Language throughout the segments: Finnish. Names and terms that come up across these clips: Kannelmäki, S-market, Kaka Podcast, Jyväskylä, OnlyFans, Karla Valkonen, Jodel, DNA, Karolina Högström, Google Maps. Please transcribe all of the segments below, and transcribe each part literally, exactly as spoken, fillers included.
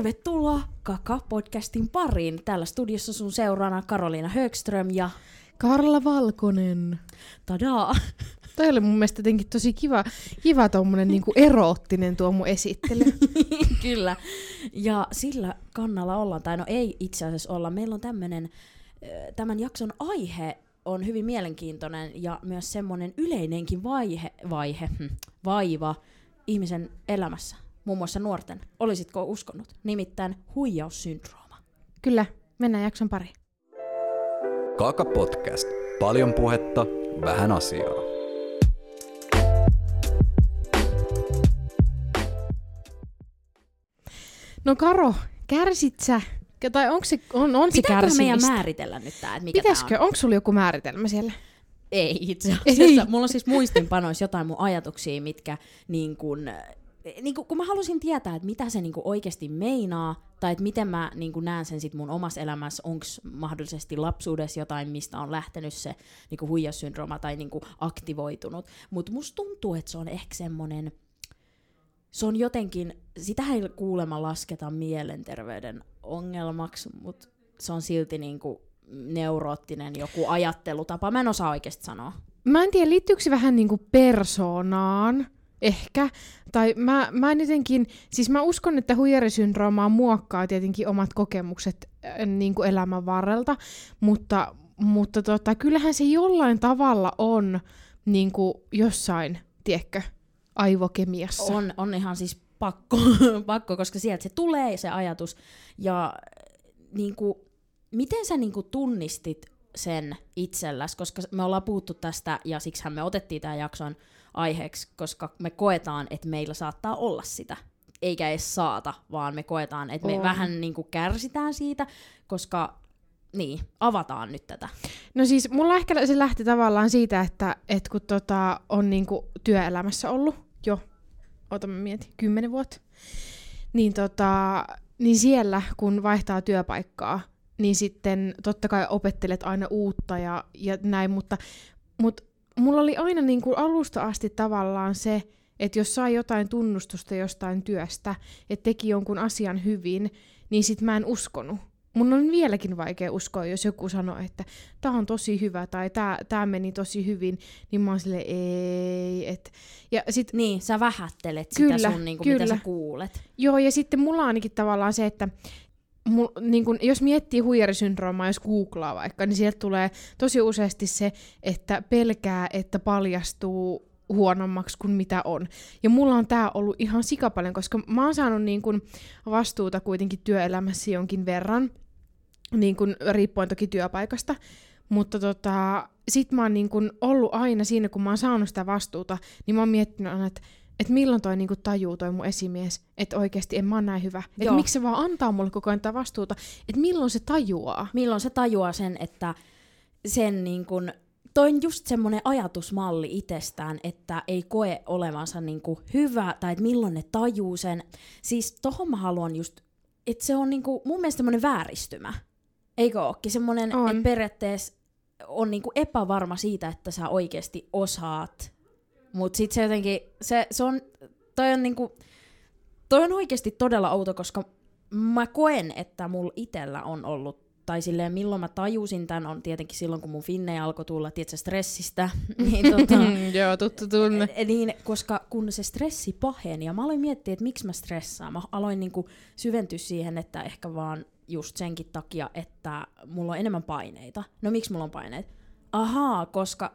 Tervetuloa Kaka-podcastin pariin. Täällä studiossa sun seurana Karolina Högström ja Karla Valkonen. Tadaa! Toi oli mun mielestä jotenkin tosi kiva, kiva tommonen niinku eroottinen tuo mun esittely. Kyllä. Ja sillä kannalla ollaan, tai no ei itse asiassa olla. Meillä on tämmönen, tämän jakson aihe on hyvin mielenkiintoinen ja myös semmonen yleinenkin vaihe, vaihe, vaiva ihmisen elämässä. Muun muassa nuorten. Olisitko uskonut? Nimittäin huijaussyndrooma. Kyllä. Mennään jakson pariin. Kaka Podcast. Paljon puhetta, vähän asiaa. No Karo, kärsit sä? Tai onko se, on, on se kärsimistä? Pitääkö meidän määritellä nyt tää, että mikä Pitäisikö? tää on? Onko sulla joku määritelmä siellä? Ei itse asiassa. Mulla on siis muistinpanoissa jotain mun ajatuksia, mitkä niin kun, niin kun, kun mä halusin tietää, että mitä se niin kun oikeasti meinaa, tai että miten mä niin kun näen sen sit mun omassa elämässä, onko mahdollisesti lapsuudessa jotain, mistä on lähtenyt se niin kun huijaussyndrooma tai niin kun aktivoitunut. Mutta musta tuntuu, että se on ehkä semmonen, se on jotenkin, sitähän ei kuulemma lasketa mielenterveyden ongelmaksi, mutta se on silti niinku neuroottinen joku ajattelutapa. Mä en osaa oikeasti sanoa. Mä en tiedä, liittyykö se vähän niinku persoonaan ehkä. Tai mä, mä en jotenkin, siis mä uskon, että huijarisyndroomaa muokkaa tietenkin omat kokemukset äh, niinku elämän varrelta, mutta, mutta tota, kyllähän se jollain tavalla on niinku jossain, tiedätkö? Aivokemiassa. On, on ihan siis pakko, pakko, koska sieltä se tulee se ajatus. Ja niin kuin, miten sä niin kuin tunnistit sen itselläsi, koska me ollaan puhuttu tästä ja siksihän me otettiin tämän jakson aiheeksi, koska me koetaan, että meillä saattaa olla sitä. Eikä edes saata, vaan me koetaan, että me on. vähän niin kuin kärsitään siitä, koska niin, avataan nyt tätä. No siis mulla ehkä se lähti tavallaan siitä, että, että kun tota, on niinku työelämässä ollut jo, ota mä mietin, kymmenen vuotta, niin, tota, niin siellä kun vaihtaa työpaikkaa, niin sitten totta kai opettelet aina uutta ja, ja näin, mutta, mutta mulla oli aina niinku alusta asti tavallaan se, että jos sai jotain tunnustusta jostain työstä, että teki jonkun asian hyvin, niin sit mä en uskonut. Mun on vieläkin vaikea uskoa, jos joku sanoo, että tää on tosi hyvä tai tää, tää meni tosi hyvin, niin mä oon silleen, ei. Et. Ja sit, niin, sä vähättelet kyllä, sitä sun, niinku, mitä sä kuulet. Joo, ja sitten mulla ainakin tavallaan se, että mul, niinku, jos miettii huijarisyndroomaa, jos googlaa vaikka, niin sieltä tulee tosi useasti se, että pelkää, että paljastuu huonommaksi kuin mitä on. Ja mulla on tää ollut ihan sikapaljon, koska mä oon saanut niin kun vastuuta kuitenkin työelämässä jonkin verran, niin kun riippuen toki työpaikasta, mutta tota, sit mä oon niin kun ollut aina siinä, kun mä oon saanut sitä vastuuta, niin mä oon miettinyt aina, että että milloin toi niinku tajuu toi mun esimies, että oikeesti en mä ole näin hyvä. Että miksi se vaan antaa mulle koko ajan tää vastuuta, että milloin se tajuaa. Milloin se tajuaa sen, että sen niin kun toi on just semmoinen ajatusmalli itsestään, että ei koe olevansa niinku hyvä, tai että milloin ne tajuu sen. Siis tohon mä haluan just, että se on niinku mun mielestä semmoinen vääristymä. Eikö ookin? Semmoinen, että periaatteessa on niinku epävarma siitä, että sä oikeesti osaat. Mut sit se jotenkin, se, se on, toi on niinku, toi on oikeesti todella outo, koska mä koen, että mulla itsellä on ollut tai silleen, milloin mä tajusin tämän, on tietenkin silloin, kun mun finnejä alkoi tulla, tietsä, stressistä. Niin, tota, joo, tuttu tunne. Niin, koska kun se stressi paheni, ja mä aloin miettiä, että miksi mä stressaan. Mä aloin niinku syventyä siihen, että ehkä vaan just senkin takia, että mulla on enemmän paineita. No miksi mulla on paineita? Ahaa, koska...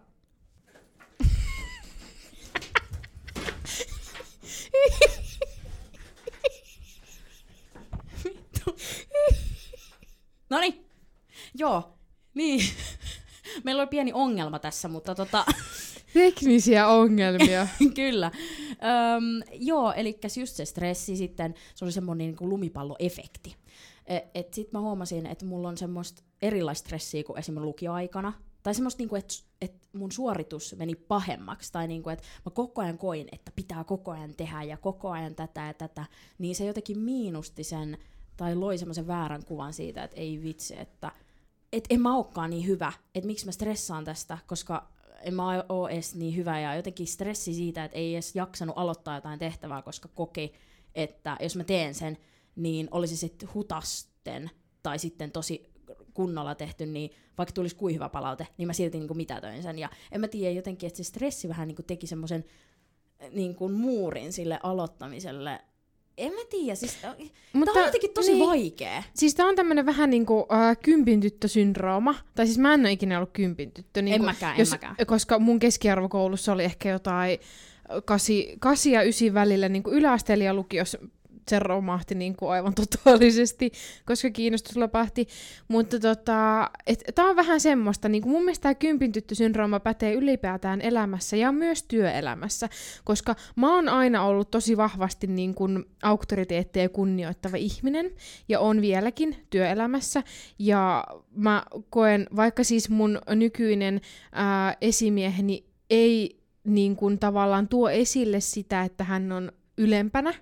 Noniin. Joo, niin. Meillä oli pieni ongelma tässä, mutta tota... Teknisiä ongelmia. Kyllä. Öm, joo, eli just se stressi sitten, se oli semmoinen niin kuin lumipalloefekti. Et sit mä huomasin, että mulla on semmoista erilaista stressiä kuin esimerkiksi lukioaikana. Tai semmoista, niin kuin, että, että mun suoritus meni pahemmaksi. Tai niin kuin, että mä koko ajan koin, että pitää koko ajan tehdä ja koko ajan tätä ja tätä. Niin se jotenkin miinusti sen... Tai loi semmoisen väärän kuvan siitä, että ei vitsi, että et en mä olekaan niin hyvä, että miksi mä stressaan tästä, koska en mä oo edes niin hyvä. Ja jotenkin stressi siitä, että ei edes jaksanut aloittaa jotain tehtävää, koska koki, että jos mä teen sen, niin olisi sitten hutasten tai sitten tosi kunnolla tehty, niin vaikka tulisi kuin hyvä palaute, niin mä silti niin kuin mitätöin sen. Ja en mä tiedä jotenkin, että se stressi vähän niin kuin teki semmoisen niin kuin muurin sille aloittamiselle. En mä tiedä, siis mutta, tää on jotenkin tosi niin, vaikea. Siis tää on tämmönen vähän niinku äh, kympintyttösyndrooma. Tai siis mä en ole ikinä ollut kympintyttö. Niin en kun, mäkään, en jos, mäkään. Koska mun keskiarvokoulussa oli ehkä jotain kasi ja ysi välillä niin yläasteella ja lukiossa. Se romahti niin kuin aivan totaalisesti, koska kiinnostus lopahti. Mutta tota, tämä on vähän semmoista, niin kuin mun mielestä tämä kympintyttösyndrooma pätee ylipäätään elämässä ja myös työelämässä, koska mä oon aina ollut tosi vahvasti niin kuin auktoriteetteja kunnioittava ihminen, ja on vieläkin työelämässä, ja mä koen, vaikka siis mun nykyinen ää, esimieheni ei niin kuin tavallaan tuo esille sitä, että hän on ylempänä,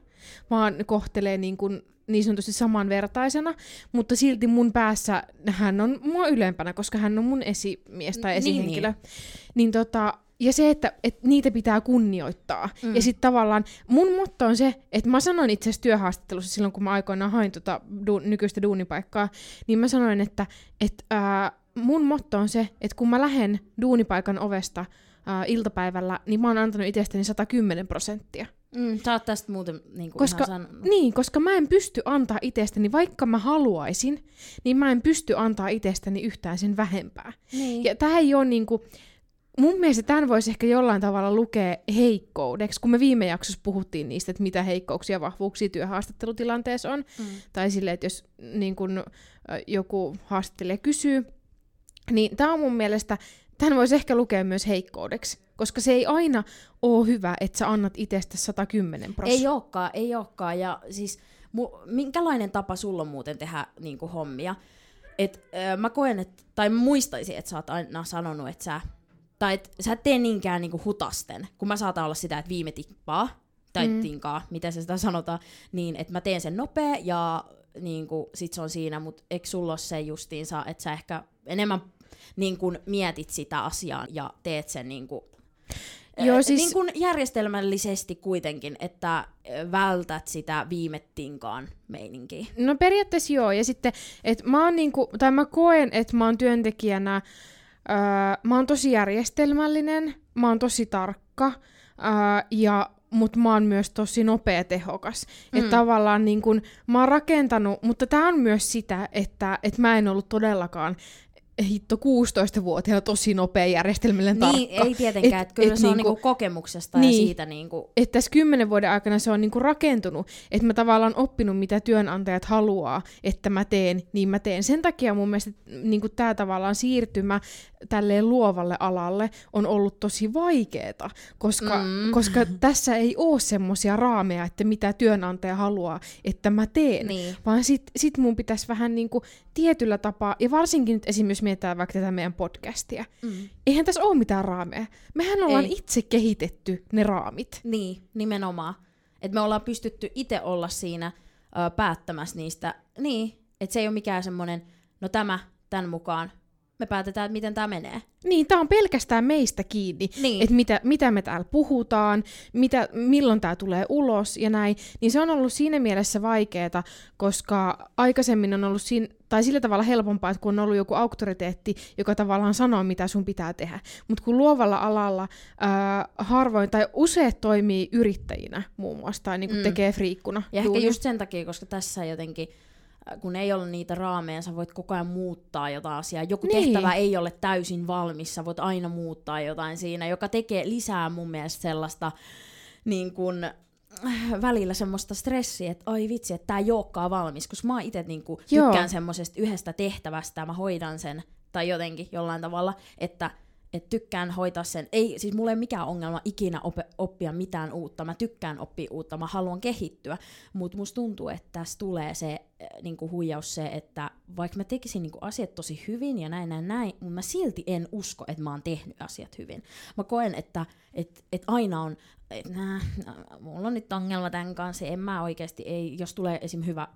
vaan kohtelee niin, kuin, niin sanotusti samanvertaisena, mutta silti mun päässä hän on mua ylempänä, koska hän on mun esimies tai esihenkilö. Niin, niin. Niin tota, ja se, että et niitä pitää kunnioittaa. Mm. Ja sit tavallaan mun motto on se, että mä sanoin itse asiassa työhaastattelussa silloin, kun mä aikoinaan hain tota duun, nykyistä duunipaikkaa, niin mä sanoin, että et, ää, mun motto on se, että kun mä lähden duunipaikan ovesta ää, iltapäivällä, niin mä oon antanut itsestäni sata kymmenen prosenttia. Mm, sä oot tästä muuten niin kuin koska, ihan sanonut. Niin, koska mä en pysty antaa itsestäni, vaikka mä haluaisin, niin mä en pysty antaa itsestäni yhtään sen vähempää. Niin. Ja tää ei oo niinku, mun mielestä tämän voisi ehkä jollain tavalla lukea heikkoudeksi, kun me viime jaksossa puhuttiin niistä, että mitä heikkouksia ja vahvuuksia työhaastattelutilanteessa on. Mm. Tai silleen, että jos niin kun, joku haastattelija kysyy, niin tää on mun mielestä, tämän voisi ehkä lukea myös heikkoudeksi. Koska se ei aina ole hyvä, että sä annat itsestä sata kymmenen prosenttia. Ei olekaan, ei olekaan. Ja siis, mu, minkälainen tapa sulla on muuten tehdä niin kuin hommia? Et, äh, mä koen, et, tai muistaisin, että sä oot aina sanonut, että sä, tai et, sä et tee niinkään niin kuin hutasten. Kun mä saatan olla sitä, että viime tippaa, tai mm. tinkaa, miten se sitä sanotaan, niin että mä teen sen nopea ja niin kuin, sit se on siinä. Mutta eikö sulla ole se justiinsa, että sä ehkä enemmän niin kuin, mietit sitä asiaa ja teet sen niin kuin, joo, siis niin kuin järjestelmällisesti kuitenkin, että vältät sitä viimettinkaan meininkiä. No periaatteessa joo, ja sitten, että mä oon niinku, tai mä koen, että mä oon työntekijänä, öö, mä oon tosi järjestelmällinen, mä oon tosi tarkka, öö, ja mutta mä oon myös tosi nopea tehokas. Mm. Että tavallaan niin kun, mä oon rakentanut, mutta tää on myös sitä, että et mä en ollut todellakaan hitto kuusitoistavuotiaana tosi nopea järjestelmällinen tarkka. Niin, ei tietenkään, että kyllä et se niinku, on niinku kokemuksesta niin, ja siitä niinku. Että tässä kymmenen vuoden aikana se on niinku rakentunut, että mä tavallaan oppinut, mitä työnantajat haluaa, että mä teen, niin mä teen. Sen takia mun mielestä niinku tää tavallaan siirtymä tälleen luovalle alalle on ollut tosi vaikeeta, koska, mm. koska tässä ei oo semmosia raameja, että mitä työnantaja haluaa, että mä teen. Niin. Vaan sit, sit mun pitäisi vähän niinku tietyllä tapaa, ja varsinkin nyt esimerkiksi mietitään vaikka tätä meidän podcastia. Mm. Eihän tässä ole mitään raameja. Mehän ollaan Ei. itse kehitetty ne raamit. Niin, nimenomaan. Että me ollaan pystytty itse olla siinä ö, päättämässä niistä. Niin, että se ei ole mikään semmoinen, no tämä, tämän mukaan. Me päätetään, että miten tämä menee. Niin, tämä on pelkästään meistä kiinni, niin. Että mitä, mitä me täällä puhutaan, mitä, milloin tämä tulee ulos ja näin. Niin se on ollut siinä mielessä vaikeaa, koska aikaisemmin on ollut siinä, tai sillä tavalla helpompaa, että kun on ollut joku auktoriteetti, joka tavallaan sanoo, mitä sun pitää tehdä. Mutta kun luovalla alalla ää, harvoin, tai useat toimii yrittäjinä muun muassa, tai niin kuin mm. tekee friikkuna. Ja ehkä just sen takia, koska tässä jotenkin, kun ei ole niitä raameja, sä voit koko ajan muuttaa jotain asiaa. Joku niin. tehtävä ei ole täysin valmis, sä voit aina muuttaa jotain siinä, joka tekee lisää mun mielestä sellaista niin kun, välillä semmoista stressiä, että ai vitsi, että tää ei olekaan valmis, koska mä itse niin kun, tykkään semmoisesta yhdestä tehtävästä, mä hoidan sen, tai jotenkin jollain tavalla, että et tykkään hoitaa sen. Ei, siis mulla ei ole mikään ongelma ikinä op- oppia mitään uutta. Mä tykkään oppia uutta, mä haluan kehittyä. Mutta musta tuntuu, että tässä tulee se äh, niinku huijaus se, että vaikka mä tekisin niinku asiat tosi hyvin ja näin, näin, näin, mutta mä silti en usko, että mä oon tehnyt asiat hyvin. Mä koen, että et, et aina on, et nää, mulla on nyt ongelma tämän kanssa, en mä oikeasti, ei, jos tulee esim. Hyvä,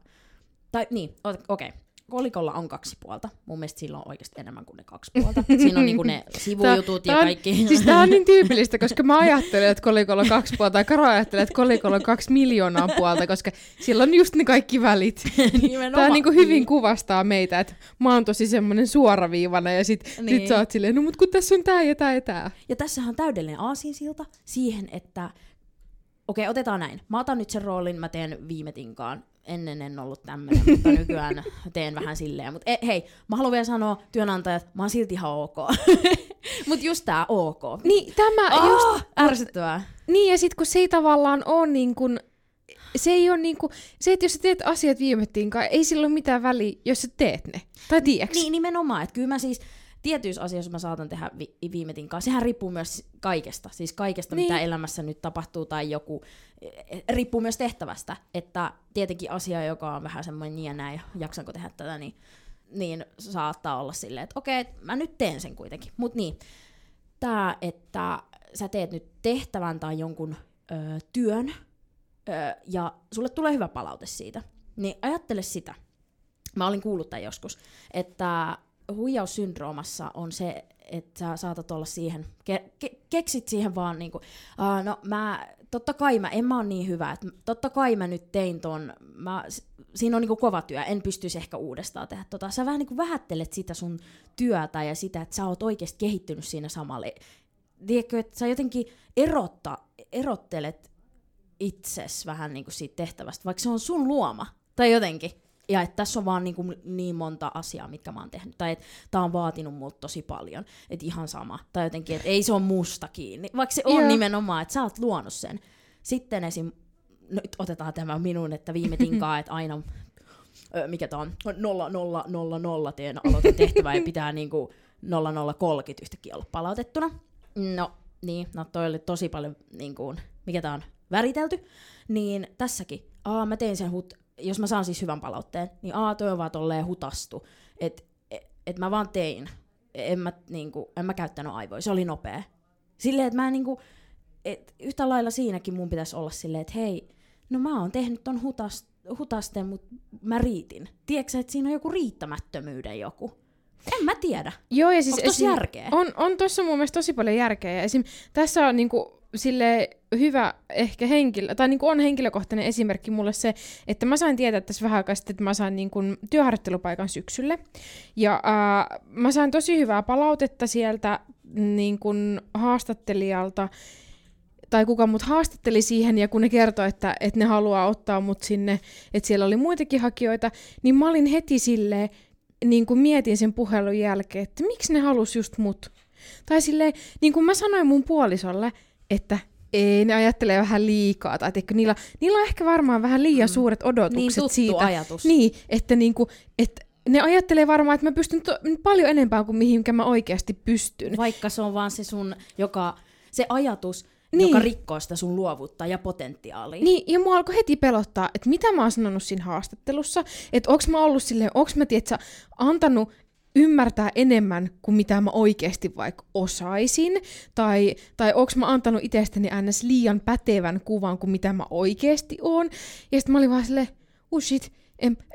tai niin, okei. Okay. kolikolla on kaksi puolta. Mun mielestä sillä on oikeasti enemmän kuin ne kaksi puolta. Siinä on niinku ne sivujutut tää, ja kaikki. Tää on, siis tää on niin tyypillistä, koska mä ajattelen, että kolikolla on kaksi puolta, ja Karo ajattelee, että kolikolla on kaksi miljoonaa puolta, koska sillä on just ne kaikki välit. Tää niinku hyvin kuvastaa meitä, että mä oon tosi semmonen suoraviivana, ja sit, niin. sit sä oot silleen, no mut kun tässä on tää ja tää ja tää. Ja tässähän on täydellinen aasinsilta siihen, että okei, otetaan näin. Mä otan nyt sen roolin, mä teen viime tinkaan. Ennen en ollut tämmöinen, mutta nykyään teen vähän silleen. Mutta e- hei, mä haluan vielä sanoa työnantajat, että mä oon silti ihan ok. Mut just tää ok. Niin, tämä oh, just... Ärsyttävää. Niin, ja sit kun se ei tavallaan oo niin kun... Se ei oo niinku... Se, että jos sä teet asiat viimettiinkaan, ei sillä ole mitään väliä, jos sä teet ne. Tai tiiäks? Niin, nimenomaan. Että kyllä mä siis... Tietyissä asioissa mä saatan tehdä vi- viimetinkaan. Sehän riippuu myös kaikesta. Siis kaikesta, niin. mitä elämässä nyt tapahtuu tai joku. Riippuu myös tehtävästä. Että tietenkin asia, joka on vähän semmoinen niin ja näin, jaksanko tehdä tätä, niin, niin saattaa olla silleen, että okei, mä nyt teen sen kuitenkin. Mut niin, tää, että sä teet nyt tehtävän tai jonkun ö, työn ö, ja sulle tulee hyvä palaute siitä. Niin ajattele sitä. Mä olin kuullut tämän joskus, että... Huijaussyndroomassa on se, että sä saatat olla siihen, ke- ke- keksit siihen vaan niinku, uh, no mä, totta kai mä, en mä oo niin hyvä, että totta kai mä nyt tein ton, mä, siinä on niinku kova työ, en pystyisi ehkä uudestaan tehdä tota. Sä vähän niinku vähättelet sitä sun työtä ja sitä, että sä oot oikeesti kehittynyt siinä samalle. Tiedätkö, että sä jotenkin erotta, erottelet itses vähän niinku siitä tehtävästä, vaikka se on sun luoma, tai jotenkin. Ja että tässä on vaan niin, kuin niin monta asiaa, mitkä mä oon tehnyt. Tai että tää on vaatinut multa tosi paljon. Että ihan sama. Tai jotenkin, että ei se ole musta kiinni. Vaikka se on yeah. nimenomaan, että sä oot luonut sen. Sitten esim. Nyt otetaan tämä minun, että viime tinkaan, että aina... Ö, mikä tää on? Nolla, nolla, nolla, nolla teen aloitetehtävää ja pitää niinku nolla, nolla, kolmekymmentä yhtäkkiä olla palautettuna. No niin, no toi oli tosi paljon niin kuin, mikä tää on, väritelty. Niin tässäkin. Aa, mä tein sen hut... Jos mä saan siis hyvän palautteen, niin aa, toi on vaan tolleen hutastu. Että et, et mä vaan tein. En mä, niinku, en mä käyttänyt aivoja. Se oli nopea. Silleen, että mä en niinku... Et yhtä lailla siinäkin mun pitäisi olla silleen, että hei, no mä oon tehnyt ton hutast, hutasten, mut mä riitin. Tiedätkö, että siinä on joku riittämättömyyden joku? En mä tiedä. Joo, ja siis... Onko tossa järkeä? On, on tossa mun mielestä tosi paljon järkeä. Ja esim, tässä on niinku... Sille hyvä ehkä henkilö, tai niin kuin on henkilökohtainen esimerkki mulle se, että mä sain tietää tässä vähän aikaa sitten, että mä sain niin kuin työharjoittelupaikan syksylle. Ja ää, mä sain tosi hyvää palautetta sieltä niin kuin haastattelijalta, tai kuka mut haastatteli siihen, ja kun ne kertoi, että, että ne haluaa ottaa mut sinne, että siellä oli muitakin hakijoita, niin mä olin heti silleen, niin kuin mietin sen puhelun jälkeen, että miksi ne halusi just mut. Tai silleen, niin kuin mä sanoin mun puolisolle, että ei, ne ajattelee vähän liikaa, tai teikö, niillä, niillä on ehkä varmaan vähän liian mm. suuret odotukset niin, siitä, ajatus. Niin, että, niinku, että ne ajattelee varmaan, että mä pystyn to- paljon enempää kuin mihinkä mä oikeasti pystyn. Vaikka se on vaan se sun, joka, se ajatus, niin. joka rikkoo sitä sun luovuutta ja potentiaalia. Niin, ja mua alkoi heti pelottaa, että mitä mä oon sanonut siinä haastattelussa, että onks mä ollut silleen, onks mä tietsä, antanut ymmärtää enemmän kuin mitä mä oikeasti vaikka osaisin, tai, tai onko mä antanut itsestäni ns. Liian pätevän kuvan kuin mitä mä oikeasti oon. Ja sitten mä olin vaan silleen, oh shit,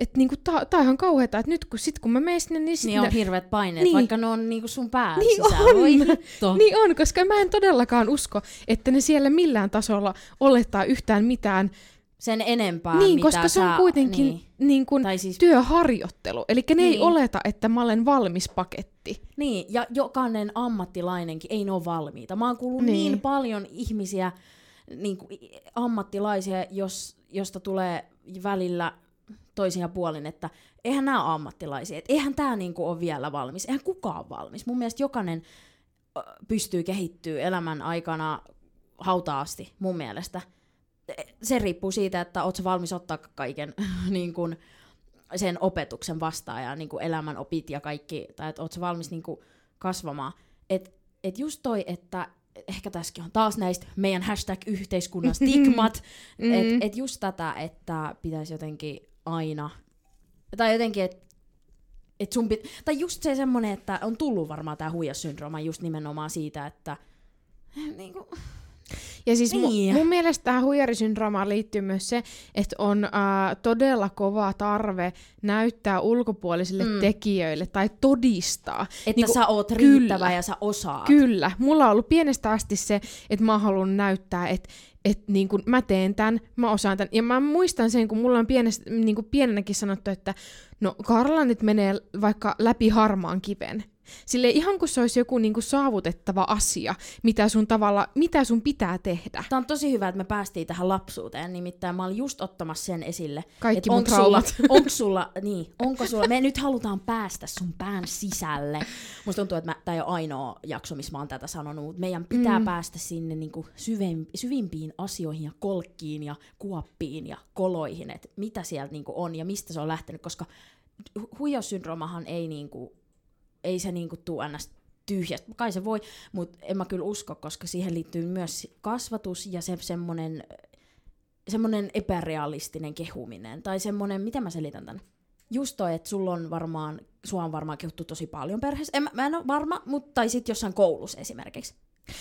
että niinku, tää on ihan kauheeta, että nyt kun, sit, kun mä menen sinne, niin... Niin on nä- hirveät paineet, niin. vaikka ne on niinku sun pää niin sisällä. On. Niin on, koska mä en todellakaan usko, että ne siellä millään tasolla olettaa yhtään mitään, sen enempää, niin, mitä koska se on sä... kuitenkin niin. Niin kun siis... työharjoittelu. Eli ne niin. ei oleta, että mä olen valmis paketti. Niin, ja jokainen ammattilainenkin ei ne ole valmiita. Mä oon kuullut niin, niin paljon ihmisiä, niin kuin ammattilaisia, jos, josta tulee välillä toisia puolin, että eihän nämä ole ammattilaisia. Et eihän tää niinku ole vielä valmis. Eihän kukaan valmis. Mun mielestä jokainen pystyy kehittyä elämän aikana hautaasti, mun mielestä. Se riippuu siitä, että ootko valmis ottaa kaiken niin kun, sen opetuksen vastaan ja niin kun, elämän opit ja kaikki, tai että ootko valmis niin kun, kasvamaan. Et, et just toi, että ehkä tässäkin on taas näistä meidän hashtag-yhteiskunnan stigmat, mm-hmm. että et just tätä, että pitäisi jotenkin aina, tai jotenkin, että et sun pit- tai just se semmoinen, että on tullut varmaan tää huijaussyndrooma just nimenomaan siitä, että niin kun, Ja siis niin. mu- mun mielestä tähän huijarisyndroomaan liittyy myös se, että on äh, todella kova tarve näyttää ulkopuolisille mm. tekijöille tai todistaa. Että niin kun, sä oot riittävä kyllä, ja sä osaat. Kyllä. Mulla on ollut pienestä asti se, että mä haluan näyttää, että että niin kun mä teen tämän, mä osaan tämän. Ja mä muistan sen, kun mulla on pienestä, niin kun pienenäkin sanottu, että no Karla nyt menee vaikka läpi harmaan kiven. Silleen ihan kun se olisi joku niinku saavutettava asia, mitä sun tavalla, mitä sun pitää tehdä. Tää on tosi hyvä, että me päästiin tähän lapsuuteen, nimittäin mä olin just ottamassa sen esille. Kaikki mun traumat. Onko sulla, niin, onko sulla, me nyt halutaan päästä sun pään sisälle. Musta tuntuu, että mä, tää ei ole ainoa jakso, missä mä oon tätä sanonut, mutta meidän pitää mm. päästä sinne niinku syvempi, syvimpiin asioihin ja kolkkiin ja kuoppiin ja koloihin, että mitä sieltä niinku on ja mistä se on lähtenyt, koska huijaussyndroomahan ei niinku... Ei se niinku tuu ennäs tyhjästä. Kai se voi, mutta en mä kyllä usko, koska siihen liittyy myös kasvatus ja se semmonen, semmonen epärealistinen kehuminen. Tai semmonen, miten mä selitän tän? Just toi, että sulla on varmaan, sua on varmaan kehuttu tosi paljon perheessä. En, mä en ole varma, mutta tai sit jossain koulussa esimerkiksi.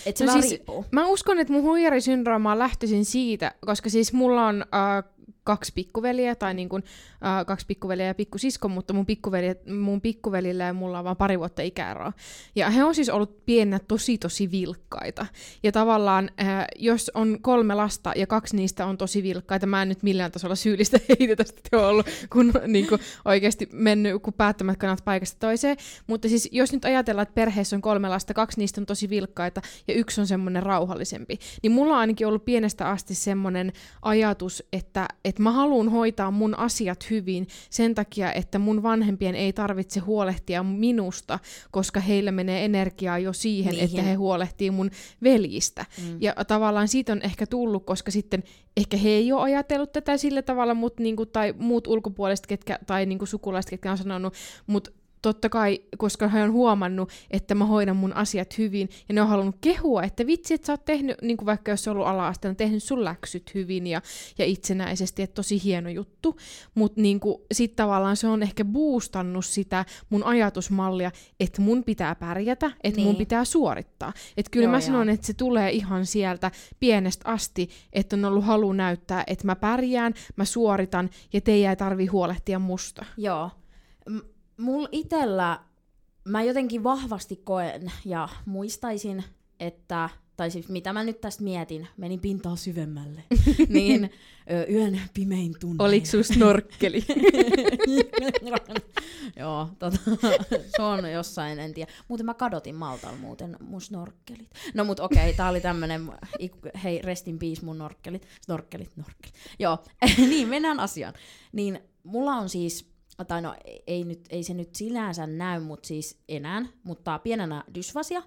Et se no vaan siis, riippuu. Mä uskon, että mun huijarisyndroomaa lähtöisin siitä, koska siis mulla on... Äh, kaksi pikkuveliä, tai niin kuin, äh, kaksi pikkuveliä ja pikkusisko, mutta mun, pikkuveli, mun pikkuvelillä ja mulla on vaan pari vuotta ikäeroa. Ja he on siis ollut pienenä tosi tosi vilkkaita. Ja tavallaan, äh, jos on kolme lasta ja kaksi niistä on tosi vilkkaita, mä en nyt millään tasolla syyllistä heitä tästä, että on ollut kun, niin kuin, oikeasti mennyt kun päättämätkönät paikasta toiseen. Mutta siis jos nyt ajatellaan, että perheessä on kolme lasta, kaksi niistä on tosi vilkkaita ja yksi on semmoinen rauhallisempi, niin mulla on ainakin ollut pienestä asti semmoinen ajatus, että että mä haluun hoitaa mun asiat hyvin sen takia, että mun vanhempien ei tarvitse huolehtia minusta, koska heillä menee energiaa jo siihen, niihin, että he huolehtii mun veljistä. Mm. Ja tavallaan siitä on ehkä tullut, koska sitten ehkä he ei ole ajatellut tätä sillä tavalla, mut niinku, tai muut ulkopuoliset ketkä, tai niinku sukulaiset, ketkä on sanonut, mutta totta kai, koska hän on huomannut, että mä hoidan mun asiat hyvin, ja ne on halunnut kehua, että vitsi, että sä oot tehnyt, niin kuin vaikka jos se on ollut ala-asteella, tehnyt sun läksyt hyvin ja, ja itsenäisesti, että tosi hieno juttu. Mutta niin sitten tavallaan se on ehkä boostannut sitä mun ajatusmallia, että mun pitää pärjätä, että niin, mun pitää suorittaa. Että kyllä joo, mä sanon, joo, että se tulee ihan sieltä pienestä asti, että on ollut halu näyttää, että mä pärjään, mä suoritan, ja teidän ei tarvii huolehtia musta. Joo. Mulla itellä, mä jotenkin vahvasti koen ja muistaisin, että, tai siis mitä mä nyt tästä mietin, menin pintaa syvemmälle, niin yön pimein tunne. Oliko sun snorkkeli? Joo, tota, se on jossain, en tiedä. Muuten mä kadotin Maltalla muuten mun snorkkelit. No mut okei, okay, tää oli tämmönen, hei rest in peace mun snorkkelit, snorkkelit, snorkkelit. Joo, niin mennään asiaan. Niin mulla on siis... tai no ei, nyt, ei se nyt sinänsä näy, mutta siis enää, mutta pienenä dysfasia.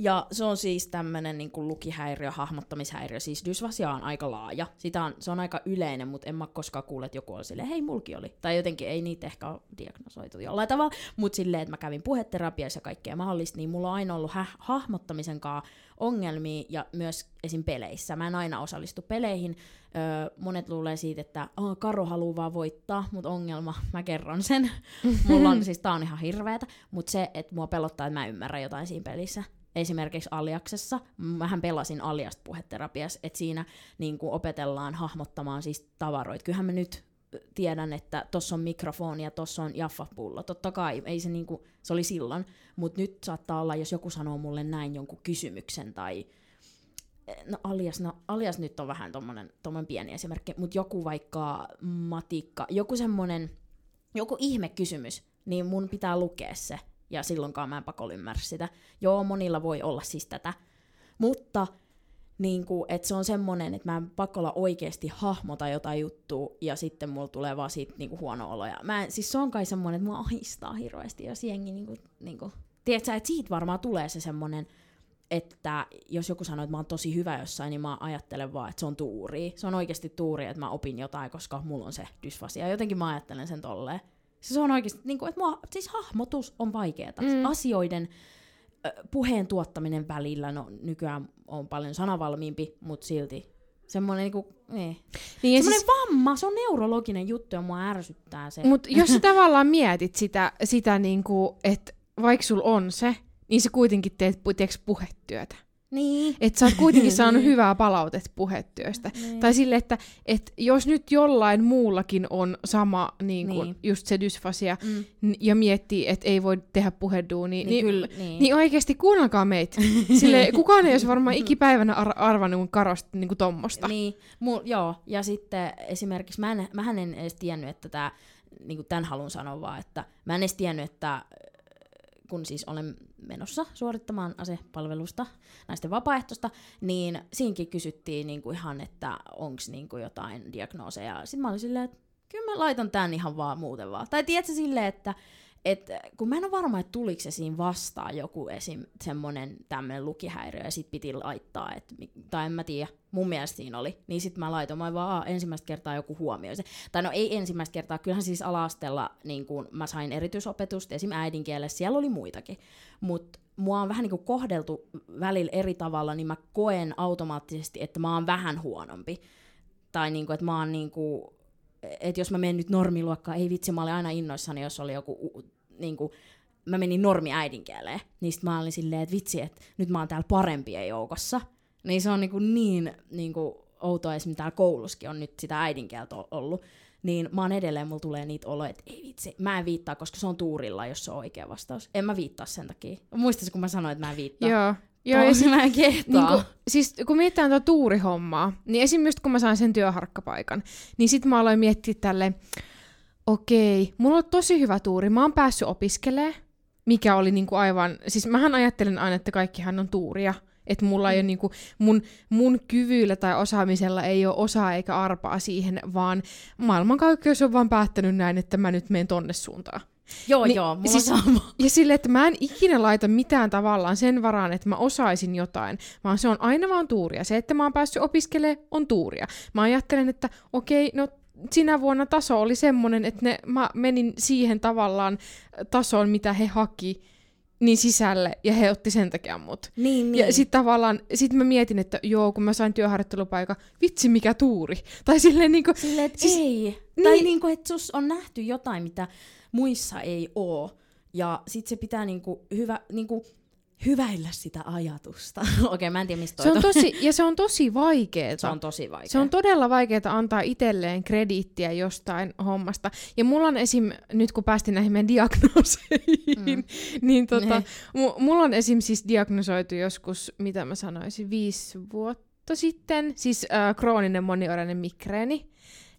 Ja se on siis tämmöinen niin kuin lukihäiriö, hahmottamishäiriö. Siis dysfasia on aika laaja. Sitä on, se on aika yleinen, mutta en mä koskaan kuule, että joku oli silleen, hei, mulki oli. Tai jotenkin ei niitä ehkä ole diagnosoitu jollain tavalla, mutta silleen, että mä kävin puheterapiassa ja kaikkea mahdollista, niin mulla on aina ollut hä- hahmottamisen kanssa ongelmia ja myös esim. Peleissä. Mä en aina osallistu peleihin. Öö, monet luulee siitä, että oh, Karo haluaa vaan voittaa, mutta ongelma, mä kerron sen. Mulla on siis, tää on ihan hirveetä, mutta se, että mua pelottaa, että mä ymmärrän jotain siinä pelissä. Esimerkiksi Aliaksessa, mähän pelasin Aliasta puheterapiassa, että siinä niin kuin opetellaan hahmottamaan siis tavaroita. Kyllähän mä nyt tiedän, että tossa on mikrofoni ja tossa on jaffapullo. Totta kai, ei se, niin kuin, se oli silloin, mutta nyt saattaa olla, jos joku sanoo mulle näin jonkun kysymyksen tai... No alias, no alias nyt on vähän tommonen, tommonen pieni esimerkki, mutta joku vaikka matikka, joku semmonen, joku ihmekysymys, niin mun pitää lukea se. Ja silloinkaan mä en pakolla ymmärrä sitä. Joo, monilla voi olla siis tätä. Mutta niin kuin, että se on semmoinen, että mä en pakolla oikeasti hahmota jotain juttua, ja sitten mulla tulee vaan siitä niin kuin huono olo. Ja mä en, siis se on kai semmoinen, että mua ahistaa hirveästi, jos jengi niin kuin, niin kuin. Tiedätkö, että siitä varmaan tulee se semmoinen, että jos joku sanoo, että mä oon tosi hyvä jossain, niin mä ajattelen vaan, että se on tuuri. Se on oikeasti tuuri, että mä opin jotain, koska mulla on se dysfasia. Jotenkin mä ajattelen sen tolleen. Se on oikeasti, niin kuin, että mua, siis hahmotus on vaikeeta. Mm. Asioiden puheen tuottaminen välillä, no nykyään on paljon sanavalmiimpi, mutta silti semmoinen niin kuin, eh. niin semmoinen siis, vamma, se on neurologinen juttu ja mua ärsyttää se. Mutta jos sä tavallaan mietit sitä, sitä niin kuin, että vaikka sulla on se, niin sä kuitenkin teet tiiäks, puhetyötä. Niin. Että sä oot kuitenkin saanut hyvää palautet puhetyöstä. Niin. Tai sille, että et jos nyt jollain muullakin on sama niin kun, niin. just se dysfasia mm. n- ja miettii, että ei voi tehdä puheduunia, niin, niin, niin. niin oikeasti kuunnelkaa meitä. Sille, kukaan ei olisi varmaan ikipäivänä ar- arvannut niin karosta niin kuin tommosta. Niin, Mul, joo. Ja sitten esimerkiksi mä en, mähän en edes tiennyt, että tää, niin kuin tämän haluan sanoa vaan, että mä en edes tiennyt, että kun siis olen menossa suorittamaan asepalvelusta, naisten vapaaehtoista, niin siinkin kysyttiin niinku ihan, että onks niinku jotain diagnooseja. Sitten mä olin silleen, että kyllä mä laitan tän ihan vaan muuten vaan. Tai tiedätkö silleen, että et, kun mä en ole varma, että tuliko se siinä vastaan joku esim. Semmonen tämmönen lukihäiriö, ja sit piti laittaa, et, tai en mä tiedä, mun mielestä siinä oli. Niin sit mä laitoin, mä vaan ensimmäistä kertaa joku huomioi se. Tai no ei ensimmäistä kertaa, kyllähän siis ala-asteella niin kun mä sain erityisopetusta, esim. Äidinkielessä, siellä oli muitakin. Mut mua on vähän niin kun kohdeltu välillä eri tavalla, niin mä koen automaattisesti, että mä oon vähän huonompi. Tai niin kun, että mä oon niin kun, että jos mä menen nyt normiluokkaan, ei vitsi, mä olin aina innoissani, jos oli joku, niinku, mä menin normi äidinkieleen, niin sit mä olin silleen, että vitsi, että nyt mä oon täällä parempien joukossa. Niin se on niinku niin niinku, outoa, esimerkiksi täällä koulussakin on nyt sitä äidinkieltä ollut, niin mä oon edelleen, mulla tulee niitä oloja, että ei vitsi, mä en viittaa, koska se on tuurilla, jos se on oikea vastaus. En mä viittaa sen takia. Muistatko, kun mä sanoin, että mä en viittaa? Joo. Joo, oh, esim, mä en kehtaa. Niin kun, siis kun mietitään tuo tuurihommaa, niin esimerkiksi kun mä sain sen työharkkapaikan, niin sit mä aloin miettiä tälleen, okei, mulla on tosi hyvä tuuri, mä oon päässyt opiskelemaan, mikä oli niinku aivan, siis mähän ajattelen aina, että kaikkihan on tuuria, että mulla mm. ei ole niinku, mun, mun kyvyillä tai osaamisella ei ole osaa eikä arpaa siihen, vaan maailmankaikkeus on vaan päättänyt näin, että mä nyt menen tonne suuntaan. Joo, niin, joo, mulla siis, on sama. Ja silleen, että mä en ikinä laita mitään tavallaan sen varaan, että mä osaisin jotain, vaan se on aina vaan tuuria. Se, että mä oon päässyt opiskelemaan, on tuuria. Mä ajattelen, että okei, no sinä vuonna taso oli semmoinen, että ne, mä menin siihen tavallaan tasoon, mitä he haki, niin sisälle, ja he otti sen takia mut. Niin, niin. Ja sit tavallaan, sit mä mietin, että joo, kun mä sain työharjoittelupaikan, vitsi mikä tuuri. Tai silleen niinku... Silleen, että siis, ei. Niin, tai niinku, että sus on nähty jotain, mitä... muissa ei oo, ja sit se pitää niinku hyvä, niinku hyväillä sitä ajatusta. Okei, mä en tiedä, mistä se on tosi, ja se on tosi vaikeeta. Se on tosi vaikeeta. Se on todella vaikeeta antaa itselleen krediittiä jostain hommasta. Ja mulla on esim, nyt kun päästiin näihin meidän diagnooseihin, mm. niin tota, m- mulla on esim siis diagnosoitu joskus, mitä mä sanoisin, viisi vuotta sitten, siis äh, krooninen monioireinen migreeni.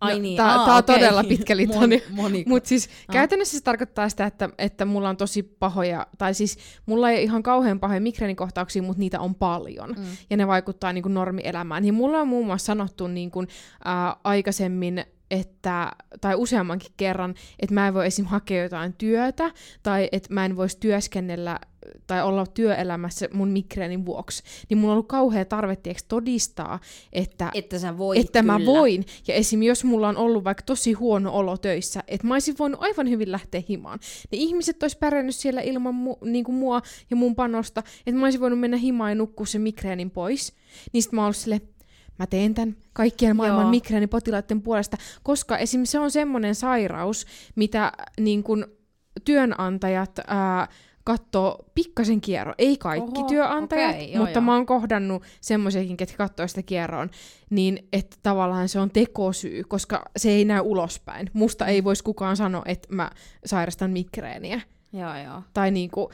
No, niin. Tämä on okay. Todella pitkä litania, mutta siis Aa. käytännössä se tarkoittaa sitä, että, että mulla on tosi pahoja, tai siis mulla ei ihan kauhean pahoja migreenikohtauksia, mutta niitä on paljon, mm. ja ne vaikuttaa niin kuin normielämään. Ja mulla on muun muassa sanottu niin kuin, ää, aikaisemmin, että, tai useammankin kerran, että mä en voi esim. Hakea jotain työtä, tai että mä en voisi työskennellä tai olla työelämässä mun migreenin vuoksi, niin mulla on ollut kauhea tarve todistaa, että, että, sä voit, että mä voin. Ja esim. Jos mulla on ollut vaikka tosi huono olo töissä, että mä olisin voinut aivan hyvin lähteä himaan. Ne ihmiset olisi pärjännyt siellä ilman mu- niinku mua ja mun panosta, että mä olisin voinut mennä himaan ja nukkua sen migreenin pois. Niin sit mä oon ollut silleen, mä teen tämän kaikkien maailman migreenipotilaiden puolesta, koska esim. Se on semmoinen sairaus, mitä niin kun työnantajat... Ää, kattoo pikkasen kierro, ei kaikki Oho, työantajat, okay, joo, mutta joo. Mä oon kohdannut semmoisiakin, ketkä kattoo sitä kierroon, niin että tavallaan se on tekosyy, koska se ei näy ulospäin. Musta ei voisi kukaan sanoa, että mä sairastan migreeniä. Joo, joo. Tai niinku,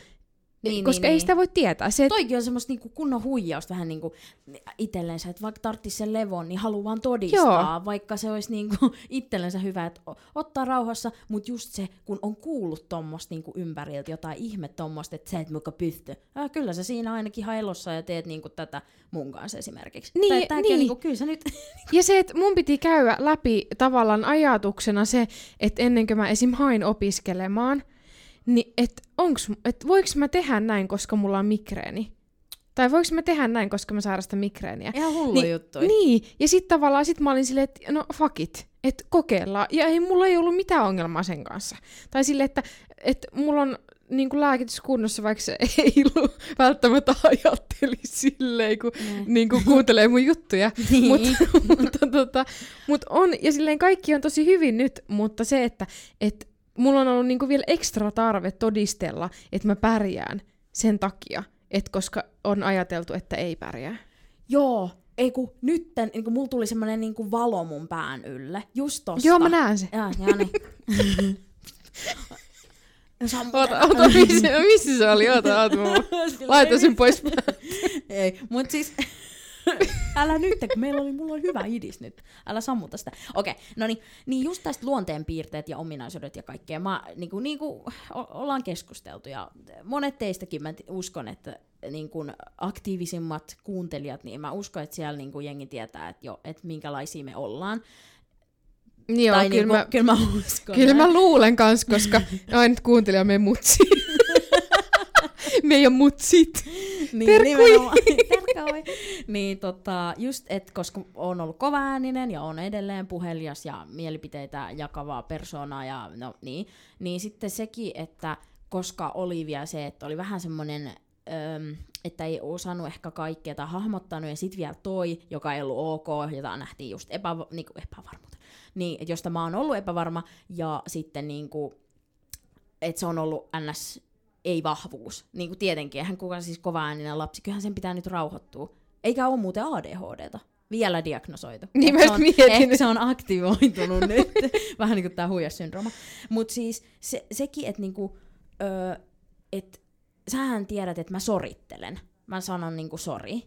niin, koska niin, ei niin. sitä voi tietää. Se, toikin on semmoista niinku kunnon huijausta vähän niinku itsellensä, että vaikka tarttisi sen levon, niin haluaa vaan todistaa, joo. Vaikka se olisi niinku itsellensä hyvä, että ottaa rauhassa, mutta just se, kun on kuullut tommoista niinku ympäriltä jotain ihme tommoista, että sä et muka pysty. Ah, kyllä sä siinä ainakin hailossa ja teet niinku tätä mun kanssa esimerkiksi. Niin, Tää, niin. Niinku, kyllä sä nyt... Ja se, että mun piti käydä läpi tavallaan ajatuksena se, että ennen kuin mä esim. Hain opiskelemaan, niin, että et voiko mä tehdä näin, koska mulla on migreeni? Tai voiko mä tehdä näin, koska mä sairastan migreeniä? Ihan hullu niin, juttu. Niin, ja sit tavallaan sit mä olin silleen, että no fuck it, että kokeillaan. Ja ei, mulla ei ollut mitään ongelmaa sen kanssa. Tai silleen, että et mulla on niin kuin lääkityskunnossa, vaikka se ei ollut välttämättä ajatteli silleen, kun niin kuin kuuntelee mun juttuja. Niin. Mutta mut, tota, mut on, ja silleen kaikki on tosi hyvin nyt, mutta se, että... Et, mulla on ollut niinku vielä ekstra tarve todistella, että mä pärjään sen takia, Et koska on ajateltu, että ei pärjää. Joo, ei kun nytten, niin kun mulla tuli semmoinen niin kun valo mun pään ylle, just tosta. Joo, mä näen sen. Jaa, jaa niin. Ota, ota, missä, missä se oli? Ota, ota, laita sen pois. Ei, mut siis... Älä nyt, kun meillä oli, mulla oli hyvä idis nyt. Älä sammuta sitä. Okei, okay, no niin, niin just tästä luonteenpiirteet ja ominaisuudet ja kaikkea. Mä, niin kuin, niin kuin ollaan keskusteltu ja monet teistäkin, mä uskon, että niin kuin aktiivisimmat kuuntelijat, niin mä uskon, että siellä niin kuin jengi tietää, että, jo, että minkälaisia me ollaan. Joo, tai kyllä, niin kuin, mä, kyllä mä uskon. Kyllä mä luulen kans, koska aina kuuntelija on meidän mutsi. Me ei ole mutsit. Niin, terkkui! Niin tota, just, että koska on ollut kovaääninen ja on edelleen puhelias ja mielipiteitä jakavaa persoonaa ja no niin, niin sitten sekin, että koska oli vielä se, että oli vähän semmoinen, öö, että ei osannut ehkä kaikkea tai hahmottanut ja sitten vielä toi, joka ei ollut ok, jota nähtiin just epäva- niinku epävarmuutta, niin, että josta mä oon ollut epävarma ja sitten niinku, että se on ollut ns. Ei-vahvuus. Niin kuin tietenkin, eihän kukaan siis kovaääninen lapsi, kyllähän sen pitää nyt rauhoittua. Eikä ole muuten A D H D:ta vielä diagnosoitu. Niin se on, mietin. Se on aktivoitunut nyt. Vähän niin kuin tämä huijassyndrooma. Mutta siis se, sekin, että niinku, et, sähän tiedät, että mä sorittelen. Mä sanon niinku sori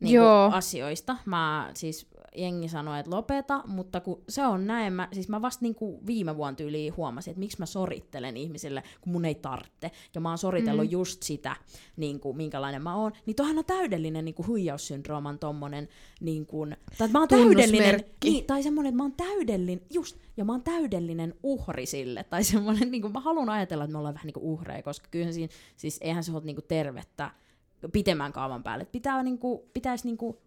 niinku asioista. Mä siis jengi sanoo, että lopeta, mutta kun se on näin, mä, siis mä vasta niinku viime vuonna tyyliin huomasin, että miksi mä sorittelen ihmisille, kun mun ei tarvitse, ja mä oon soritellut mm. just sitä, niinku, minkälainen mä oon, niin toihan on täydellinen niinku huijaussyndrooman tommonen, niinku, tai mä oon täydellinen, niin, tai semmonen, että mä oon täydellinen, just, ja mä oon täydellinen uhri sille, tai semmonen, niinku, mä haluan ajatella, että me ollaan vähän niinku uhreja, koska kyllähän siinä, siis eihän se ole niinku tervettä pitemmän kaavan päälle, että pitää niinku, pitäis niinku,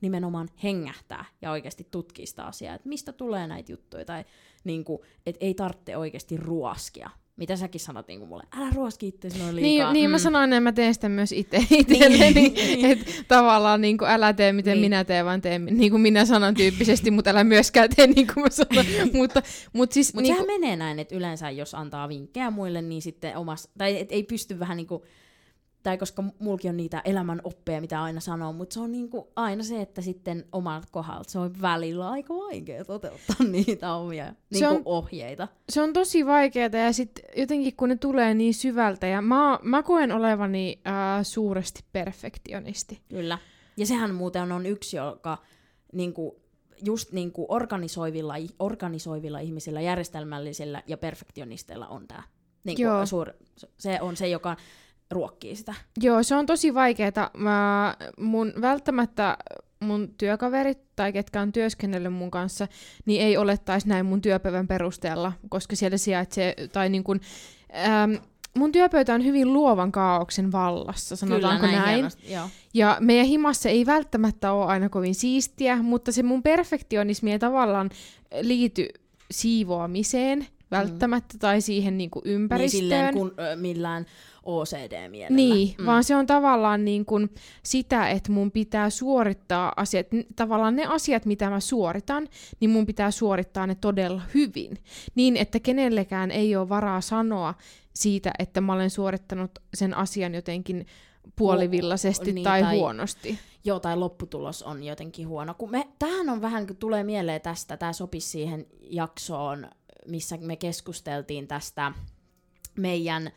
nimenomaan hengähtää ja oikeasti tutkia sitä asiaa, että mistä tulee näitä juttuja, tai niin kuin, et ei tarvitse oikeasti ruoskia. Mitä säkin sanot niin kuin mulle, älä ruoski itseäsi noin liikaa. Niin, niin mm. mä sanoin, että mä teen sitä myös itse itselleni, niin, että tavallaan niin kuin, älä tee miten niin. minä teen, vaan tee niin kuin minä sanon tyyppisesti, mutta älä myöskään tee niin kuin mä sanon. mutta mutta siis, mut niin sehän kuin... menee näin, että yleensä jos antaa vinkkejä muille, niin sitten omassa, tai et ei pysty vähän niin kuin, tai koska mulki on niitä elämän oppeja, mitä aina sanoo, mutta se on niinku aina se, että sitten omalta kohdalta se on välillä aika vaikea toteuttaa niitä omia niinku ohjeita. Se on tosi vaikeaa ja sitten jotenkin kun ne tulee niin syvältä ja mä, mä koen olevani äh, suuresti perfektionisti. Kyllä. Ja sehän muuten on yksi, joka niinku, just niinku organisoivilla, organisoivilla ihmisillä, järjestelmällisillä ja perfektionisteilla on tää. Niinku, suur, se on se, joka... ruokkii sitä. Joo, se on tosi vaikeeta. Mä, mun välttämättä mun työkaverit tai ketkä on työskennellyt mun kanssa, niin ei olettaisi näin mun työpäivän perusteella, koska siellä sijaitsee, tai niin kun, äm, mun työpöytä on hyvin luovan kaaoksen vallassa, sanotaanko Kyllä, näin. näin. Ja meidän himassa ei välttämättä ole aina kovin siistiä, mutta se mun perfektionismi ei tavallaan liity siivoamiseen välttämättä, mm. tai siihen niin kun ympäristöön. Niin silleen kun, ö, millään O C D-mielellä. Niin, mm. vaan se on tavallaan niin kuin sitä, että mun pitää suorittaa asiat, tavallaan ne asiat, mitä mä suoritan, niin mun pitää suorittaa ne todella hyvin. Niin, että kenellekään ei ole varaa sanoa siitä, että mä olen suorittanut sen asian jotenkin puolivillaisesti niin, tai, tai huonosti. Joo, tai lopputulos on jotenkin huono. Kun me, tämähän on vähän, kun tulee mieleen tästä, tämä sopisi siihen jaksoon, missä me keskusteltiin tästä meidän...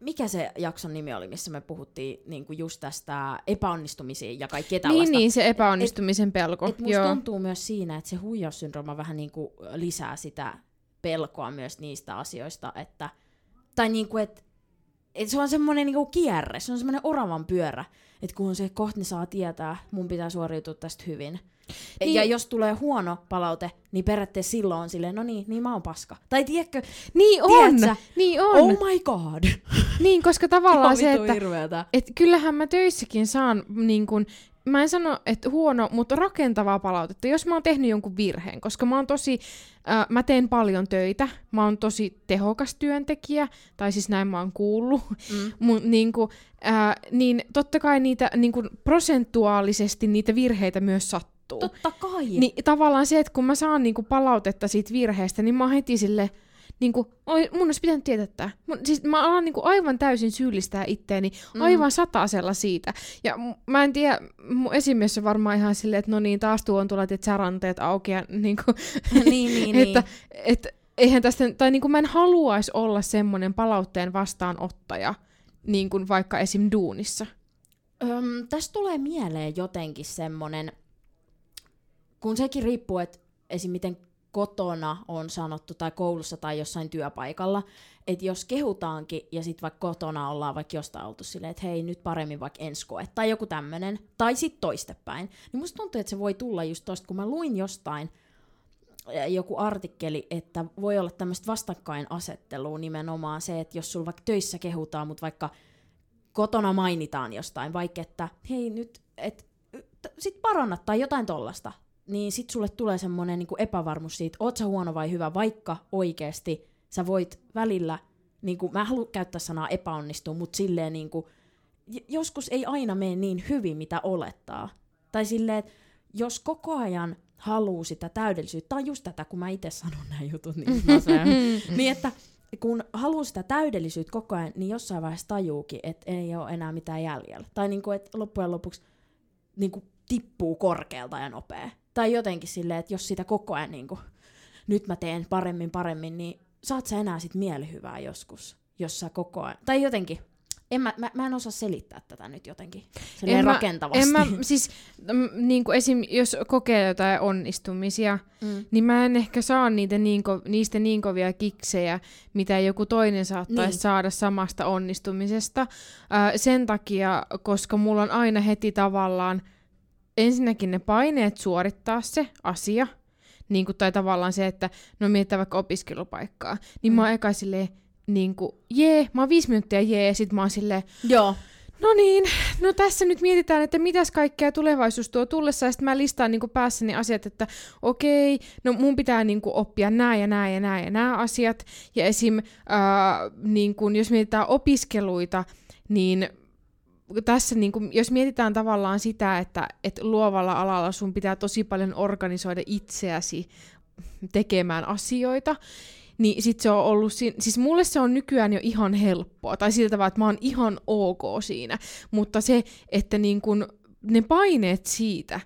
Mikä se jakson nimi oli, missä me puhuttiin niinku just tästä epäonnistumisiin ja kaikkea tällaista? Niin, niin se epäonnistumisen et, pelko. Et musta Joo. tuntuu myös siinä, että se huijaussyndrooma vähän niinku lisää sitä pelkoa myös niistä asioista, että, tai niinku, että et se on semmoinen niinku kierre, se on semmoinen oravan pyörä, että kun se kohta ne saa tietää, mun pitää suoriutua tästä hyvin. Niin. Ja jos tulee huono palaute, niin periaatteessa silloin on silleen, no niin, niin mä oon paska. Tai tiedätkö, niin on, tiedätkö, niin on. Oh my god. Niin, koska tavallaan se, että et kyllähän mä töissäkin saan, niin kun, mä en sano, että huono, mutta rakentavaa palautetta, jos mä oon tehnyt jonkun virheen, koska mä oon tosi, äh, mä teen paljon töitä, mä oon tosi tehokas työntekijä, tai siis näin mä oon kuullut, mm. Mut, niin kun, äh, niin totta kai niitä, niin kun prosentuaalisesti niitä virheitä myös sattuu. Totta kai. Niin tavallaan se, että kun mä saan niinku palautetta siitä virheestä, niin mä oon heti sille, niinku, mun olisi pitänyt tietää tää. Mun, siis mä alan niinku aivan täysin syyllistää itteeni, aivan mm. satasella siitä. Ja m- mä en tiedä, mun esimies on varmaan ihan silleen, että no niin, taas tuo on tulla, että sä ranteet auki ja niinku, niin, niin, että, niin. että eihän tästä, tai niinku mä en haluaisi olla semmonen palautteen vastaanottaja, niinku vaikka esim. Duunissa. Öm, tästä tulee mieleen jotenkin semmonen, kun sekin riippuu, että esim. Miten kotona on sanottu tai koulussa tai jossain työpaikalla, että jos kehutaankin ja sitten vaikka kotona ollaan vaikka jostain oltu silleen, että hei nyt paremmin vaikka ensi koe tai joku tämmönen, tai sitten toistepäin, niin musta tuntuu, että se voi tulla just tosta, kun mä luin jostain joku artikkeli, että voi olla tämmöistä vastakkainasettelua nimenomaan se, että jos sulla vaikka töissä kehutaan, mutta vaikka kotona mainitaan jostain, vaikka että hei nyt, että sit parannat tai jotain tollasta, niin sit sulle tulee semmoinen niinku epävarmuus siitä, oot sä huono vai hyvä, vaikka oikeesti sä voit välillä, niinku, mä en halua käyttää sanaa epäonnistua, mutta silleen niinku, joskus ei aina mene niin hyvin, mitä olettaa. Tai silleen, että jos koko ajan haluu sitä täydellisyyttä, tai just tätä, kun mä itse sanon nämä jutut, niin mä sanon, niin että kun haluu sitä täydellisyyttä koko ajan, niin jossain vaiheessa tajuukin, että ei ole enää mitään jäljellä. Tai niinku, että loppujen lopuksi niinku, tippuu korkealta ja nopea. Tai jotenkin silleen, että jos sitä koko ajan niin kuin, nyt mä teen paremmin paremmin, niin saat sä enää sit mielihyvää joskus, jos sä koko ajan, tai jotenkin, en mä, mä, mä en osaa selittää tätä nyt jotenkin, silleen en rakentavasti. Mä, en mä, siis, niin kuin esim, jos kokee jotain onnistumisia, mm. niin mä en ehkä saa niitä niin ko, niistä niin kovia kiksejä, mitä joku toinen saattaisi niin. saada samasta onnistumisesta, äh, sen takia, koska mulla on aina heti tavallaan, ensinnäkin ne paineet suorittaa se asia, niin kuin, tai tavallaan se, että no mietitään vaikka opiskelupaikkaa, niin mm. mä oon eka silleen, niin kuin, jee, mä oon viisi minuuttia jee, ja sit mä oon silleen, joo. No niin, no tässä nyt mietitään, että mitäs kaikkea tulevaisuus tuo tullessa, ja sit mä listaan niin kuin päässäni asiat, että okei, no mun pitää niin kuin oppia nämä ja nämä ja nämä ja nämä asiat, ja esim. Äh, niin kuin, jos mietitään opiskeluita, niin tässä, niin kun, jos mietitään tavallaan sitä, että et luovalla alalla sun pitää tosi paljon organisoida itseäsi tekemään asioita, niin sit se on ollut, siis mulle se on nykyään jo ihan helppoa, tai siltä tavalla, että mä oon ihan ok siinä, mutta se, että niin kun, ne paineet siitä,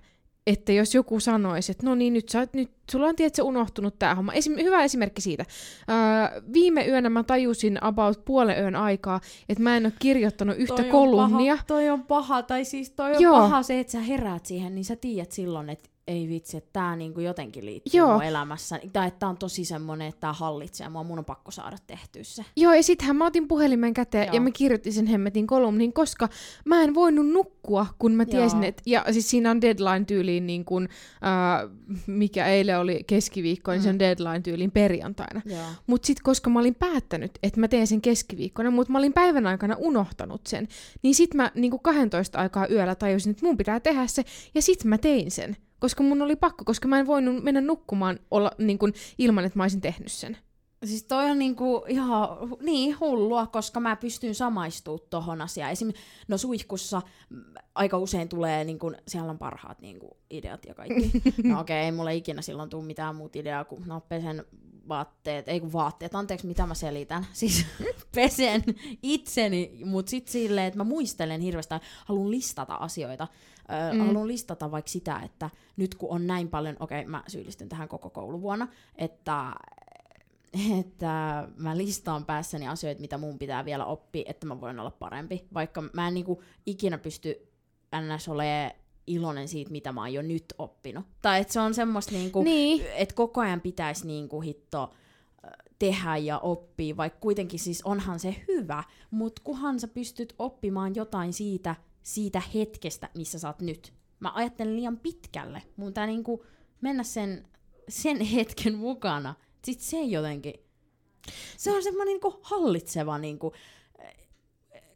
että jos joku sanoisi, että no niin, nyt, sä, nyt sulla on tietysti unohtunut tää homma. Esim, hyvä esimerkki siitä. Öö, viime yönä mä tajusin about puolen yön aikaa, että mä en ole kirjoittanut yhtä toi kolumnia. Paha, toi on paha, tai siis toi on Joo. paha se, että sä heräät siihen, niin sä tiedät silloin, että ei vitsi, että tää niinku jotenkin liittyy Joo. mun elämässä. Tai että tää on tosi semmonen, että tää hallitsee mua, mun on pakko saada tehtyä se. Joo, ja sittenhän mä otin puhelimen käteen Joo. ja mä kirjoitin sen hemmetin kolumnin, koska mä en voinut nukkua, kun mä tiesin, että... Ja siis siinä on deadline-tyyliin, niin kun, äh, mikä eilen oli keskiviikko, niin mm. se on deadline-tyyliin perjantaina. Joo. Mut sit, koska mä olin päättänyt, että mä teen sen keskiviikkona, mutta mä olin päivän aikana unohtanut sen, niin sit mä niin kun kaksitoista aikaa yöllä tajusin, että mun pitää tehdä se, ja sit mä tein sen. Koska mun oli pakko, koska mä en voinut mennä nukkumaan olla, niin kun, ilman, että mä olisin tehnyt sen. Siis toi on niin kun, ihan niin, hullua, koska mä pystyn samaistumaan tohon asiaan. Esimerkiksi no suihkussa aika usein tulee, niin kun, siellä on parhaat niin kun, ideat ja kaikki. No okei, okay, ei mulla ikinä silloin tule mitään muuta ideaa kuin no, pesen vaatteet, ei kun vaatteet, anteeksi mitä mä selitän. Siis pesen itseni, mut sit silleen, että mä muistelen hirveästi, haluan listata asioita. Mm. Haluan listata vaikka sitä, että nyt kun on näin paljon, okei okay, mä syyllistyn tähän koko kouluvuonna, että, että mä listaan päässäni asioita, mitä mun pitää vielä oppia, että mä voin olla parempi. Vaikka mä en niinku ikinä pysty ns. Olemaan iloinen siitä, mitä mä oon jo nyt oppinut. Tai että se on semmoista, niinku, niin. että koko ajan pitäisi niinku hitto tehdä ja oppia, vaikka kuitenkin siis onhan se hyvä, mutta kunhan sä pystyt oppimaan jotain siitä, siitä hetkestä, missä sä oot nyt. Mä ajattelen liian pitkälle. Mun tää niinku mennä sen, sen hetken mukana. Sit se jotenkin... Se on semmonen niinku hallitseva niinku...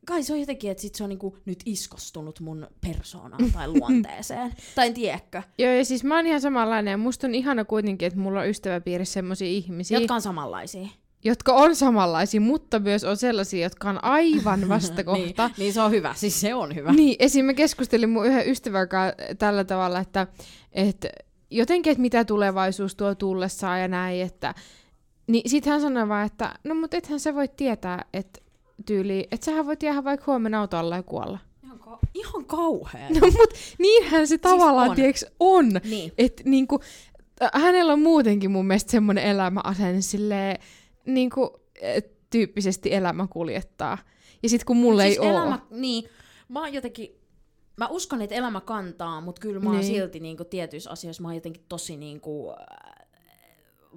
Kai se on jotenkin, että sit se on niinku nyt iskostunut mun persoonaan tai luonteeseen. Tai en tiedäkö. Joo, ja siis mä oon ihan samanlainen. Ja musta on ihana kuitenkin, että mulla on ystäväpiirissä semmosia ihmisiä... Jotka on samanlaisia. Jotka on samanlaisia, mutta myös on sellaisia, jotka on aivan vastakohta. niin, niin se on hyvä, siis se on hyvä. Niin, esim. Mä keskustelin mun yhden ystävän kanssa tällä tavalla, että et jotenkin, että mitä tulevaisuus tuo tullessaan ja näin, että Niin sit hän sanoi vaan, että no mut ethän sä voi tietää, että tyyli, että sähän voit jäädä vaikka huomenna autolla ja kuolla. Ihan, ka- ihan kauhea. No mut niinhän se tavallaan, siis tieks, on. Niin. Että niinku, hänellä on muutenkin mun mielestä semmonen elämäasenne silleen, niinku, tyyppisesti elämä kuljettaa. Ja sit kun mulla siis ei elämä, oo. Niin, mä oon jotenkin, mä uskon, että elämä kantaa, mut kyllä mä oon niin. silti niinku tietyissä asioissa, mä oon jotenkin tosi niinku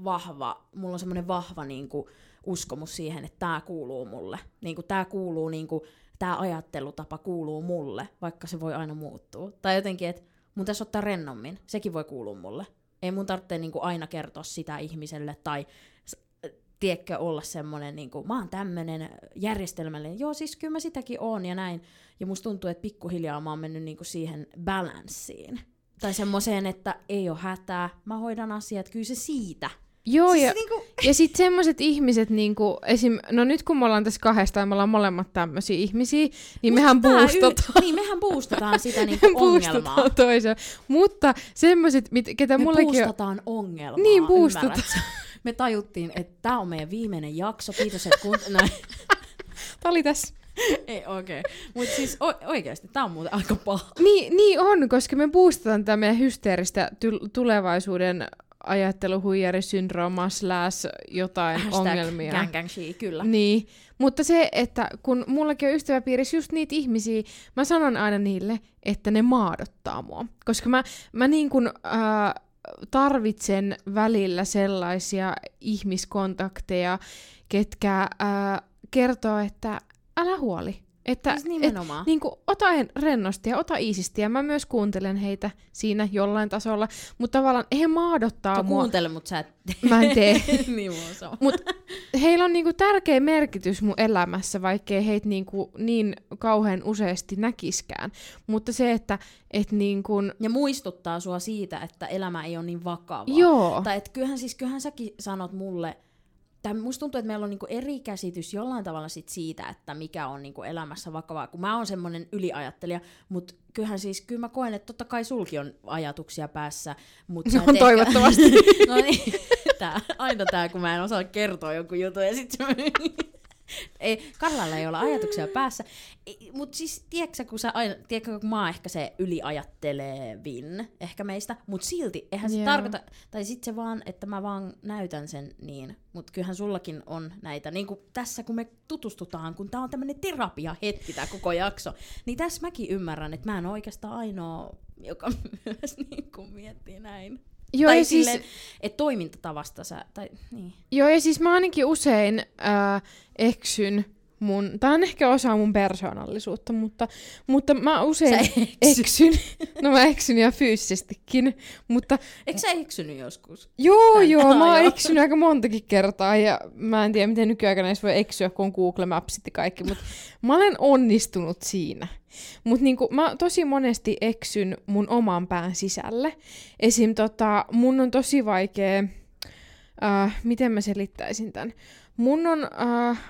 vahva, mulla on semmoinen vahva niinku uskomus siihen, että tää kuuluu mulle. Niinku tää kuuluu niinku, tää ajattelutapa kuuluu mulle, vaikka se voi aina muuttua. Tai jotenkin, että mun tässä ottaa rennommin, sekin voi kuulua mulle. Ei mun tarvitse niinku aina kertoa sitä ihmiselle tai tiedätkö olla semmoinen, niin kuin, mä oon tämmönen järjestelmällinen, joo siis kyllä mä sitäkin oon ja näin. Ja musta tuntuu, että pikkuhiljaa mä oon mennyt niin kuin siihen balanssiin. Tai semmoiseen, että ei oo hätää, mä hoidan asiat, kyllä se siitä. Joo siis ja, niin kuin... ja sit semmoiset ihmiset, niin kuin, esim, no nyt kun me ollaan tässä kahdestaan, me ollaan molemmat tämmösiä ihmisiä, niin mut mehän boostataan. Y- niin mehän boostataan sitä niin kuin ongelmaa. Toisaan. Mutta semmoiset, mit, ketä me mullekin on. Me boostataan ongelmaa, niin boostataan. Me tajuttiin, että tää on meidän viimeinen jakso. Kiitos, että kun... Näin. Tää oli tässä. Ei, okei. Okay. Mut siis o- oikeesti, tää on muuten aika paha. Niin, niin on, koska me boostataan tää meidän hysteeristä ty- tulevaisuuden ajatteluhuijarisyndroomaa slash jotain hashtag ongelmia. Gang gang she, kyllä. Niin, mutta se, että kun mullakin on ystäväpiirissä just niitä ihmisiä, mä sanon aina niille, että ne maadottaa mua. Koska mä, mä niin kun... Äh, tarvitsen välillä sellaisia ihmiskontakteja, ketkä ää, kertoo, että älä huoli. Että siis et, niin kuin, ota rennosti ja ota iisisti. Ja mä myös kuuntelen heitä siinä jollain tasolla. Mutta tavallaan he maadottaa Tuo mua. Kuuntele, mutta sä et mä en tee. Niin mutta heillä on niinku tärkeä merkitys mun elämässä, vaikkei heitä niinku niin kauhean useasti näkiskään. Mutta se, että et niinku... Ja muistuttaa sua siitä, että elämä ei ole niin vakavaa. Joo. Tai et kyllähän, siis, kyllähän säkin sanot mulle... Tää, musta tuntuu, että meillä on niinku eri käsitys jollain tavalla sit siitä, että mikä on niinku elämässä vakavaa, kun mä oon semmonen yliajattelija, mutta kyllähän siis, kyllä mä koen, että totta kai sulkin on ajatuksia päässä. Mut no ehkä... toivottavasti. No niin, tää, aina tää, kun mä en osaa kertoa jonkun jutun ja sit ei, Karlalla ei ole ajatuksia päässä, mutta siis tiedätkö, kun, sä aina, tiedätkö, kun mä oon ehkä se yliajattelevin ehkä meistä, mutta silti eihän se yeah. tarkoita, tai sitten se vaan, että mä vaan näytän sen niin, mutta kyllähän sullakin on näitä, niin kuin tässä kun me tutustutaan, kun tää on tämmönen terapiahetki tää koko jakso, niin tässä mäkin ymmärrän, että mä en ole oikeastaan ainoa, joka myös niin kuin miettii näin. Joo, tai silleen, siis, että toimintatavasta sä... Tai, niin. Joo, ja siis mä ainakin usein äh, eksyn mun... Tää on ehkä osa mun persoonallisuutta, mutta, mutta mä usein eksyn. No mä eksyn ja fyysisestikin, mutta... Eikö sä eksynyt joskus? Joo, Tän, joo, mä oon eksynyt aika montakin kertaa, ja mä en tiedä, miten nykyaikana edes voi eksyä, kun on Google Mapsit ja kaikki, mutta mä olen onnistunut siinä. Mut niinku, mä tosi monesti eksyn mun oman pään sisälle. Esim. Tota, mun on tosi vaikea... Äh, miten mä selittäisin tän? Mun on... Äh,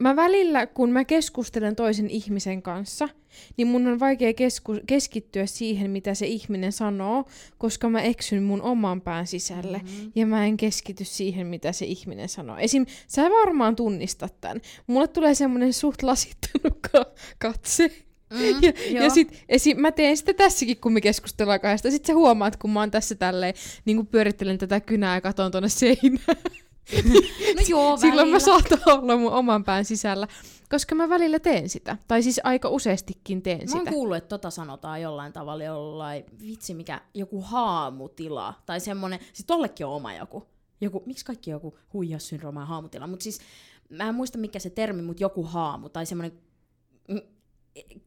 Mä välillä, kun mä keskustelen toisen ihmisen kanssa, niin mun on vaikea kesku- keskittyä siihen, mitä se ihminen sanoo, koska mä eksyn mun oman pään sisälle, mm-hmm. ja mä en keskity siihen, mitä se ihminen sanoo. Esim. Sä varmaan tunnistat tän. Mulle tulee semmonen suht lasittunut ka- katse. Mm, ja ja sit, esim, mä teen sitä tässäkin, kun me keskustellaan kahdesta. Sit sä huomaat, kun mä oon tässä tälleen, niin kun pyörittelen tätä kynää ja katon tonne seinään. No joo, silloin mä saatan olla mun oman pään sisällä, koska mä välillä teen sitä. Tai siis aika useastikin teen mä sitä. Mä oon kuullut, että tota sanotaan jollain tavalla jollain, vitsi mikä, joku haamutila. Tai semmonen, siis tollekin on oma joku. joku miksi kaikki joku huijaussyndrooma ja haamutila? Mut siis, mä en muista mikä se termi, mut joku haamu tai semmonen...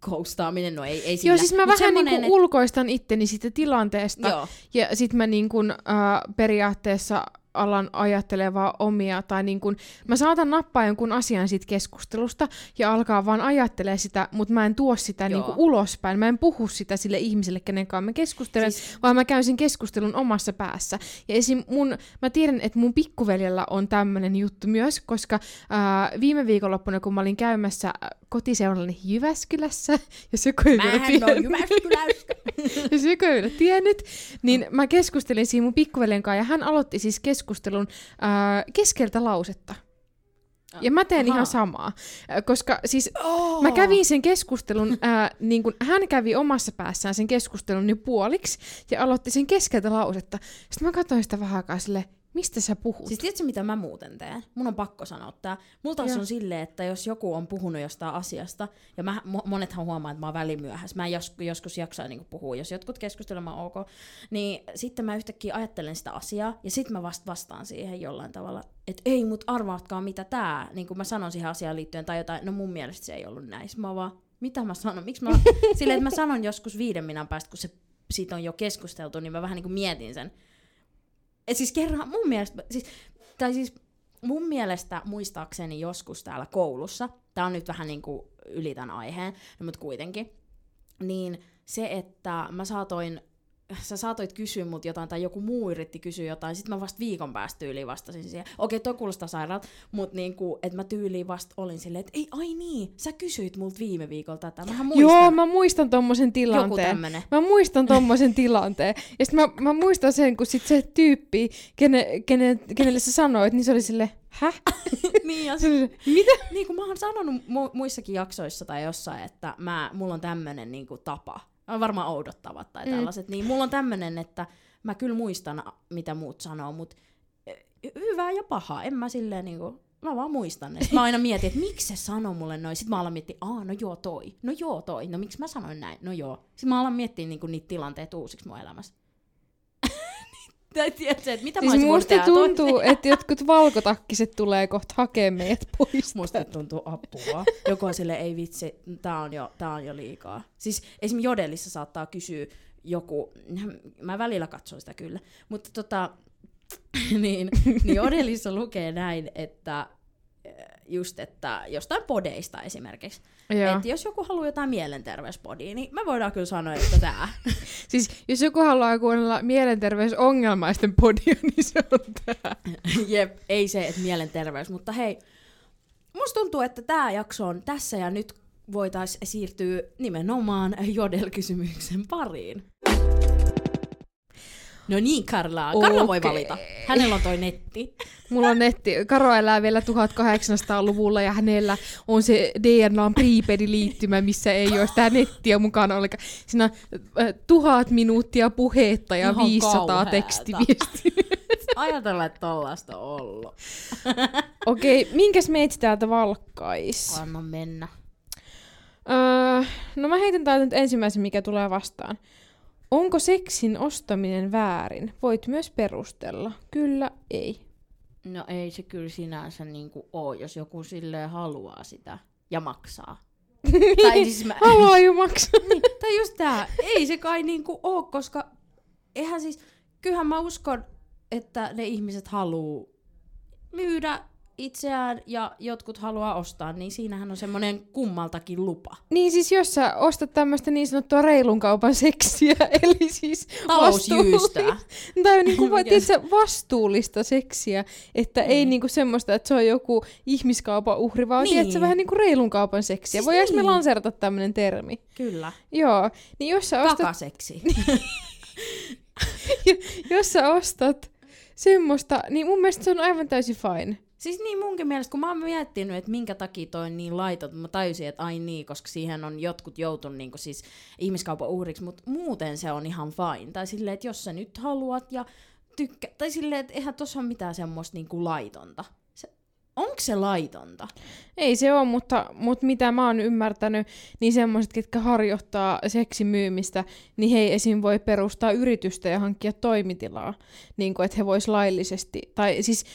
Koustaaminen, no ei, ei sillä. Joo, siis mä Mut vähän niinku et... ulkoistan itteni siitä tilanteesta. Joo. Ja sit mä niinku, äh, periaatteessa alan ajattelevaa omia, tai niinku, mä saatan nappaa jonkun asian siitä keskustelusta ja alkaa vaan ajattelee sitä, mutta mä en tuo sitä niinku ulospäin. Mä en puhu sitä sille ihmiselle, kenenkaan mä keskustelen, siis... vaan mä käyn sen keskustelun omassa päässä. Ja esim. Mun, mä tiedän, että mun pikkuveljellä on tämmönen juttu myös, koska äh, viime viikonloppuna, kun mä olin käymässä kotiseurallani Jyväskylässä, jos joku ei vielä tiennyt, jos joku ei vielä tiennyt, niin mä keskustelin siinä mun pikkuveljen kanssa, ja hän aloitti siis keskustelun äh, keskeltä lausetta. Ja mä teen Aha. ihan samaa, koska siis oh. mä kävin sen keskustelun, ää, niin kun hän kävi omassa päässään sen keskustelun jo puoliksi ja aloitti sen keskeltä lausetta. Sitten mä katsoin sitä vähän aikaa silleen, mistä sä puhut? Siis tiedätkö mitä mä muuten teen? Mun on pakko sanoa tää. Mulla taas on silleen, että jos joku on puhunut jostain asiasta, ja mä, monethan huomaa, että mä oon välimyöhässä, mä en jos, joskus jaksaa niinku puhua, jos jotkut keskustelevat, mä oon ok, niin sitten mä yhtäkkiä ajattelen sitä asiaa, ja sitten mä vast, vastaan siihen jollain tavalla, että ei mut arvaatkaa mitä tää, niin kun mä sanon siihen asiaan liittyen tai jotain, no mun mielestä se ei ollut näin. Mä vaan, mitä mä sanon? Miksi mä oon? Silleen, että mä sanon joskus viiden minan päästä, kun se, siitä on jo keskusteltu, niin mä vähän niinku mietin sen. Et siis kerran mun mielestä, siis, tai siis mun mielestä muistaakseni joskus täällä koulussa, tää on nyt vähän niinku yli tän aiheen, mutta kuitenkin, niin se, että mä saatoin, sä saatoit kysyä mut jotain, tai joku muu yritti kysyä jotain, sit mä vasta viikon päästä tyyliin vastasin siihen. Okei, toi kuulostaa sairaalta, mut niinku, et mä tyyliin vasta olin silleen, että ei, ai niin, sä kysyit multa viime viikolla tätä, mähän muistan. Joo, mä muistan tommosen tilanteen. Joku tämmönen. Mä muistan tommosen tilanteen. Ja sit mä, mä muistan sen, kun sit se tyyppi, kene, kene, kenelle sä sanoit, niin se oli silleen, häh? Niin, ja sit, mitä? Niin, kun mä oon sanonut mu- muissakin jaksoissa tai jossain, että mä, mulla on tämmönen niinku tapa. On varmaan oudottavat tai tällaiset. Mm. Niin mulla on tämmönen, että mä kyllä muistan, mitä muut sanoo, mutta hyvää ja pahaa. En mä silleen niinku, mä vaan muistan ne. Mä aina mietin, että miksi se sanoo mulle noin. Sitten mä alan miettiä, aa no joo toi, no joo toi, no miksi mä sanoin näin, no joo. Sitten mä alan miettiä niinku niitä tilanteita uusiksi mun elämässä. Tiedätkö, että mitä siis mä olisin musta tuntuu, että jotkut valkotakkiset tulee kohta hakee meidät pois. Musta tuntuu apua. Joku on silleen, ei vitsi, tää on jo, tää on jo liikaa. Siis esimerkiksi Jodelissa saattaa kysyä joku, mä välillä katson sitä kyllä, mutta tota, niin, niin Jodelissa lukee näin, että just, että jostain podeista esimerkiksi. Että jos joku haluaa jotain mielenterveyspodia, niin me voidaan kyllä sanoa, että tää. Siis jos joku haluaa kuunnella mielenterveysongelmaisten podia, niin se on tää. Jep, ei se, että mielenterveys. Mutta hei, musta tuntuu, että tää jakso on tässä ja nyt voitaisiin siirtyä nimenomaan Jodel-kysymyksen pariin. No niin, Karla. Karla okay. voi valita. Hänellä on toi netti. Mulla on netti. Karo elää vielä tuhatkahdeksansataaluvulla ja hänellä on se D N A prepaid-liittymä, missä ei ole sitä nettiä mukana. Eli siinä tuhat minuuttia puhetta ja ihan viisisataa tekstiviestiä. Ajatella, että tollaista on ollut. Okei, okay, minkäs meitsi täältä valkkais? Anna mennä. Öö, no mä heitän täältä nyt ensimmäisen, mikä tulee vastaan. Onko seksin ostaminen väärin? Voit myös perustella. Kyllä, ei. No ei se kyllä sinänsä niinku oo, jos joku silleen haluaa sitä ja maksaa. Tai siis mä... haluaa jo maksaa. Niin, tai just tää, ei se kai niinku oo, koska eihän siis, kyllähän mä uskon, että ne ihmiset haluu myydä itseään ja jotkut haluaa ostaa, niin siinähän on semmoinen kummaltakin lupa. Niin siis jos sä ostat tämmöistä niin sanottua reilun kaupan seksiä, eli siis talousjyystää. Tai niinku tietysti vastuullista seksiä, että mm. ei niinku semmoista, että se on joku ihmiskaupan uhri, vaan niin. Tiedätkö vähän niinku reilun kaupan seksiä. Siis voidaan niin. Me lanserata tämmöinen termi. Kyllä. Joo. Niin jos sä ostat... Kakaseksi. Jos sä ostat semmoista, niin mun mielestä se on aivan täysin fine. Siis niin munkin mielestä, kun mä oon miettinyt, että minkä takia toi on niin laitot, mä tajusin, että ai niin, koska siihen on jotkut joutunut niin siis ihmiskaupan uhriksi, mutta muuten se on ihan fine. Tai silleen, että jos sä nyt haluat ja tykkää, tai silleen, että eihän tossa ole mitään semmoista niin kuin laitonta. Se, onko se laitonta? Ei se ole, mutta, mutta mitä mä oon ymmärtänyt, niin semmoiset, ketkä harjoittaa seksimyymistä, niin he esim. Voi perustaa yritystä ja hankkia toimitilaa, niin kuin, että he vois laillisesti, tai siis...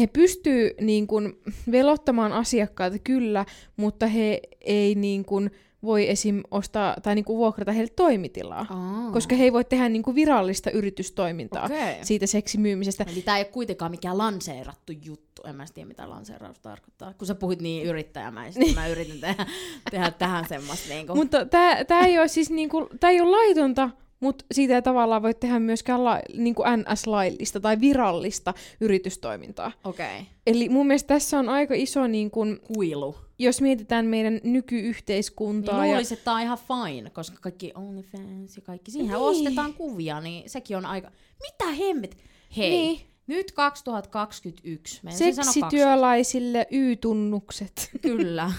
He pystyy niin kun, velottamaan asiakkaita kyllä, mutta he ei niin kun, voi esim. Ostaa tai niin kun, vuokrata heille toimitilaa, Aa. koska he ei voi tehdä niin kun, virallista yritystoimintaa okay. siitä seksimyymisestä. Eli tämä ei ole kuitenkaan mikään lanseerattu juttu. En mä tiedä, mitä lanseeraus tarkoittaa. Kun sä puhuit niin yrittäjämäisesti, mä yritin tehdä, tehdä tähän semmoista. Niin kun... Mutta tämä ei ole siis, niin kun, tää ei ole laitonta. Mutta siitä ei tavallaan voi tehdä myöskään la, niin kuin N S-laillista tai virallista yritystoimintaa. Okei. Eli mun mielestä tässä on aika iso niin kuin, kuilu. jos mietitään meidän nykyyhteiskuntaa... Niin ja... luulisin, että tämä on ihan fine, koska kaikki OnlyFans ja kaikki, siihen niin. ostetaan kuvia, niin sekin on aika... Mitä hemmet? Hei, niin. nyt kaksituhattakaksikymmentäyksi. Seksityöläisille Y-tunnukset. Kyllä.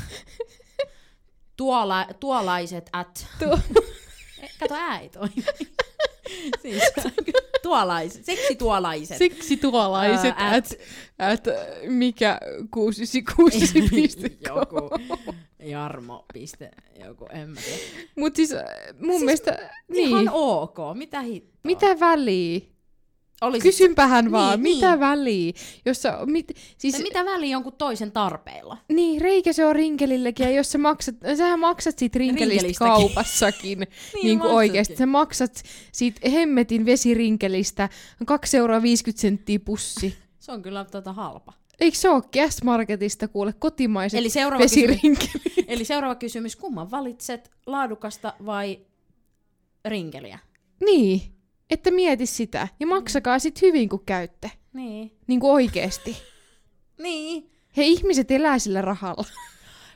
Tuola, tuolaiset at... Tuo. Kato, ääi toi. Siis, tuolaiset, seksituolaiset. Seksituolaiset, uh, at, at, mikä kuusi yhdeksän kuusi piste com. Joku Jarmo piste, joku, en mä tiedä. Mut siis mun siis, mielestä... Niin. Ihan ok, mitä hittoa? Mitä väliä? Olisit... Kysympähän vaan, niin, mitä niin. väliä? Jossa, mit, siis... mitä väliä jonkun toisen tarpeilla? Niin, reikä se on rinkelillekin, ja jos sä maksat, sähän maksat siitä rinkelistä kaupassakin, niin, niin kuin oikeasti. Sä maksat siitä hemmetin vesirinkelistä kaksi euroa viisikymmentä senttiä pussi. Se on kyllä tota halpa. Eikö se ole S-marketista kuule kotimaiset eli vesirinkelit? Kysymys, eli seuraava kysymys, kumman valitset, laadukasta vai rinkeliä? Niin. Että mieti sitä, ja maksakaa sit hyvin, kun käytte. Niin. Niin kuin oikeesti. Niin. Hei, ihmiset elää sillä rahalla.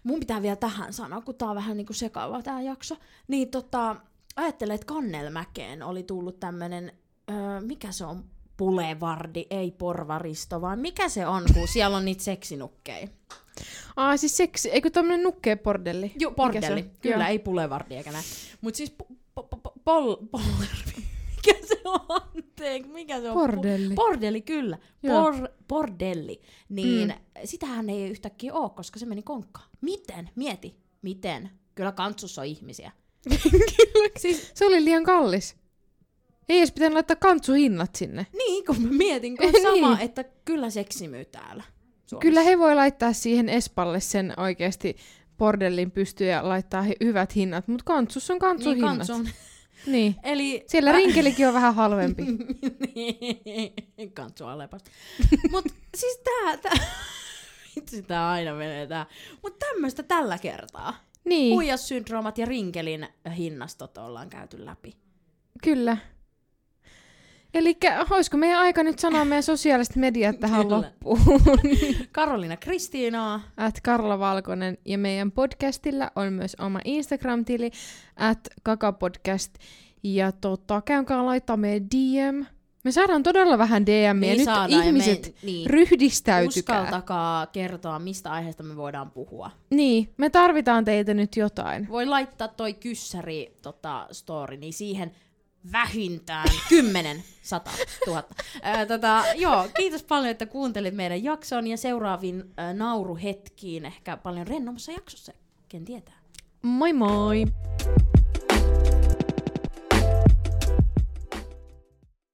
Mun pitää vielä tähän sanoa, kun tää on vähän niinku sekava tää jakso. Niin tota, ajattelen, että Kannelmäkeen oli tullut tämmönen, öö, mikä se on, pulevardi, ei porvaristo, vaan mikä se on, kun siellä on niitä seksinukkeja. Aa, siis seksi, eikö tämmönen nukkeepordelli? Joo, bordelli, kyllä, joo. Ei pulevardi eikä näin. Mut siis po- po- po- pol- polvervi. Mikä se on? Anteeksi, mikä se on? Bordelli. Bordelli, kyllä. Por, bordelli. Niin mm. sitähän ei yhtäkkiä ole, koska se meni konkkaan. Miten? Mieti. Miten? Kyllä kantsussa on ihmisiä. Kyllä. Siis... Se oli liian kallis. Ei edes pitänyt laittaa kantsuhinnat sinne. Niin, kun mä mietin, kun sama, niin. että kyllä seksi myy täällä Suomessa. Kyllä he voi laittaa siihen Espalle sen oikeasti bordellin pystyyn ja laittaa hyvät hinnat, mutta kantsussa on kantsuhinnat. Niin, kantsu on... Niin. Eli siellä äh... rinkelikin on vähän halvempi. Niin. Kantsu alepasta. Mut siis tää, tää... Itse tää aina menee tää. Mut tämmöstä tällä kertaa. Niin. Huijassyndroomat ja rinkelin hinnastot ollaan käyty läpi. Kyllä. Elikkä olisiko meidän aika nyt sanoa meidän sosiaaliset mediat tähän Kyllä. loppuun? Karolina Kristiinaa. At Karla Valkonen. Ja meidän podcastilla on myös oma Instagram-tili. At Kaka Podcast. Ja tota, käykää laittaa meidän D M. Me saadaan todella vähän D M-iä. Niin nyt saadaan, ihmiset me, niin, ryhdistäytykää. Uskaltakaa kertoa, mistä aiheesta me voidaan puhua. Niin, me tarvitaan teitä nyt jotain. Voi laittaa toi kyssäri tota, story, niin siihen... Vähintään kymmenen, sata, tuhatta. Ää, tota, joo, kiitos paljon, että kuuntelit meidän jakson ja seuraaviin ää, nauruhetkiin ehkä paljon rennommassa jaksossa, ken tietää. Moi moi!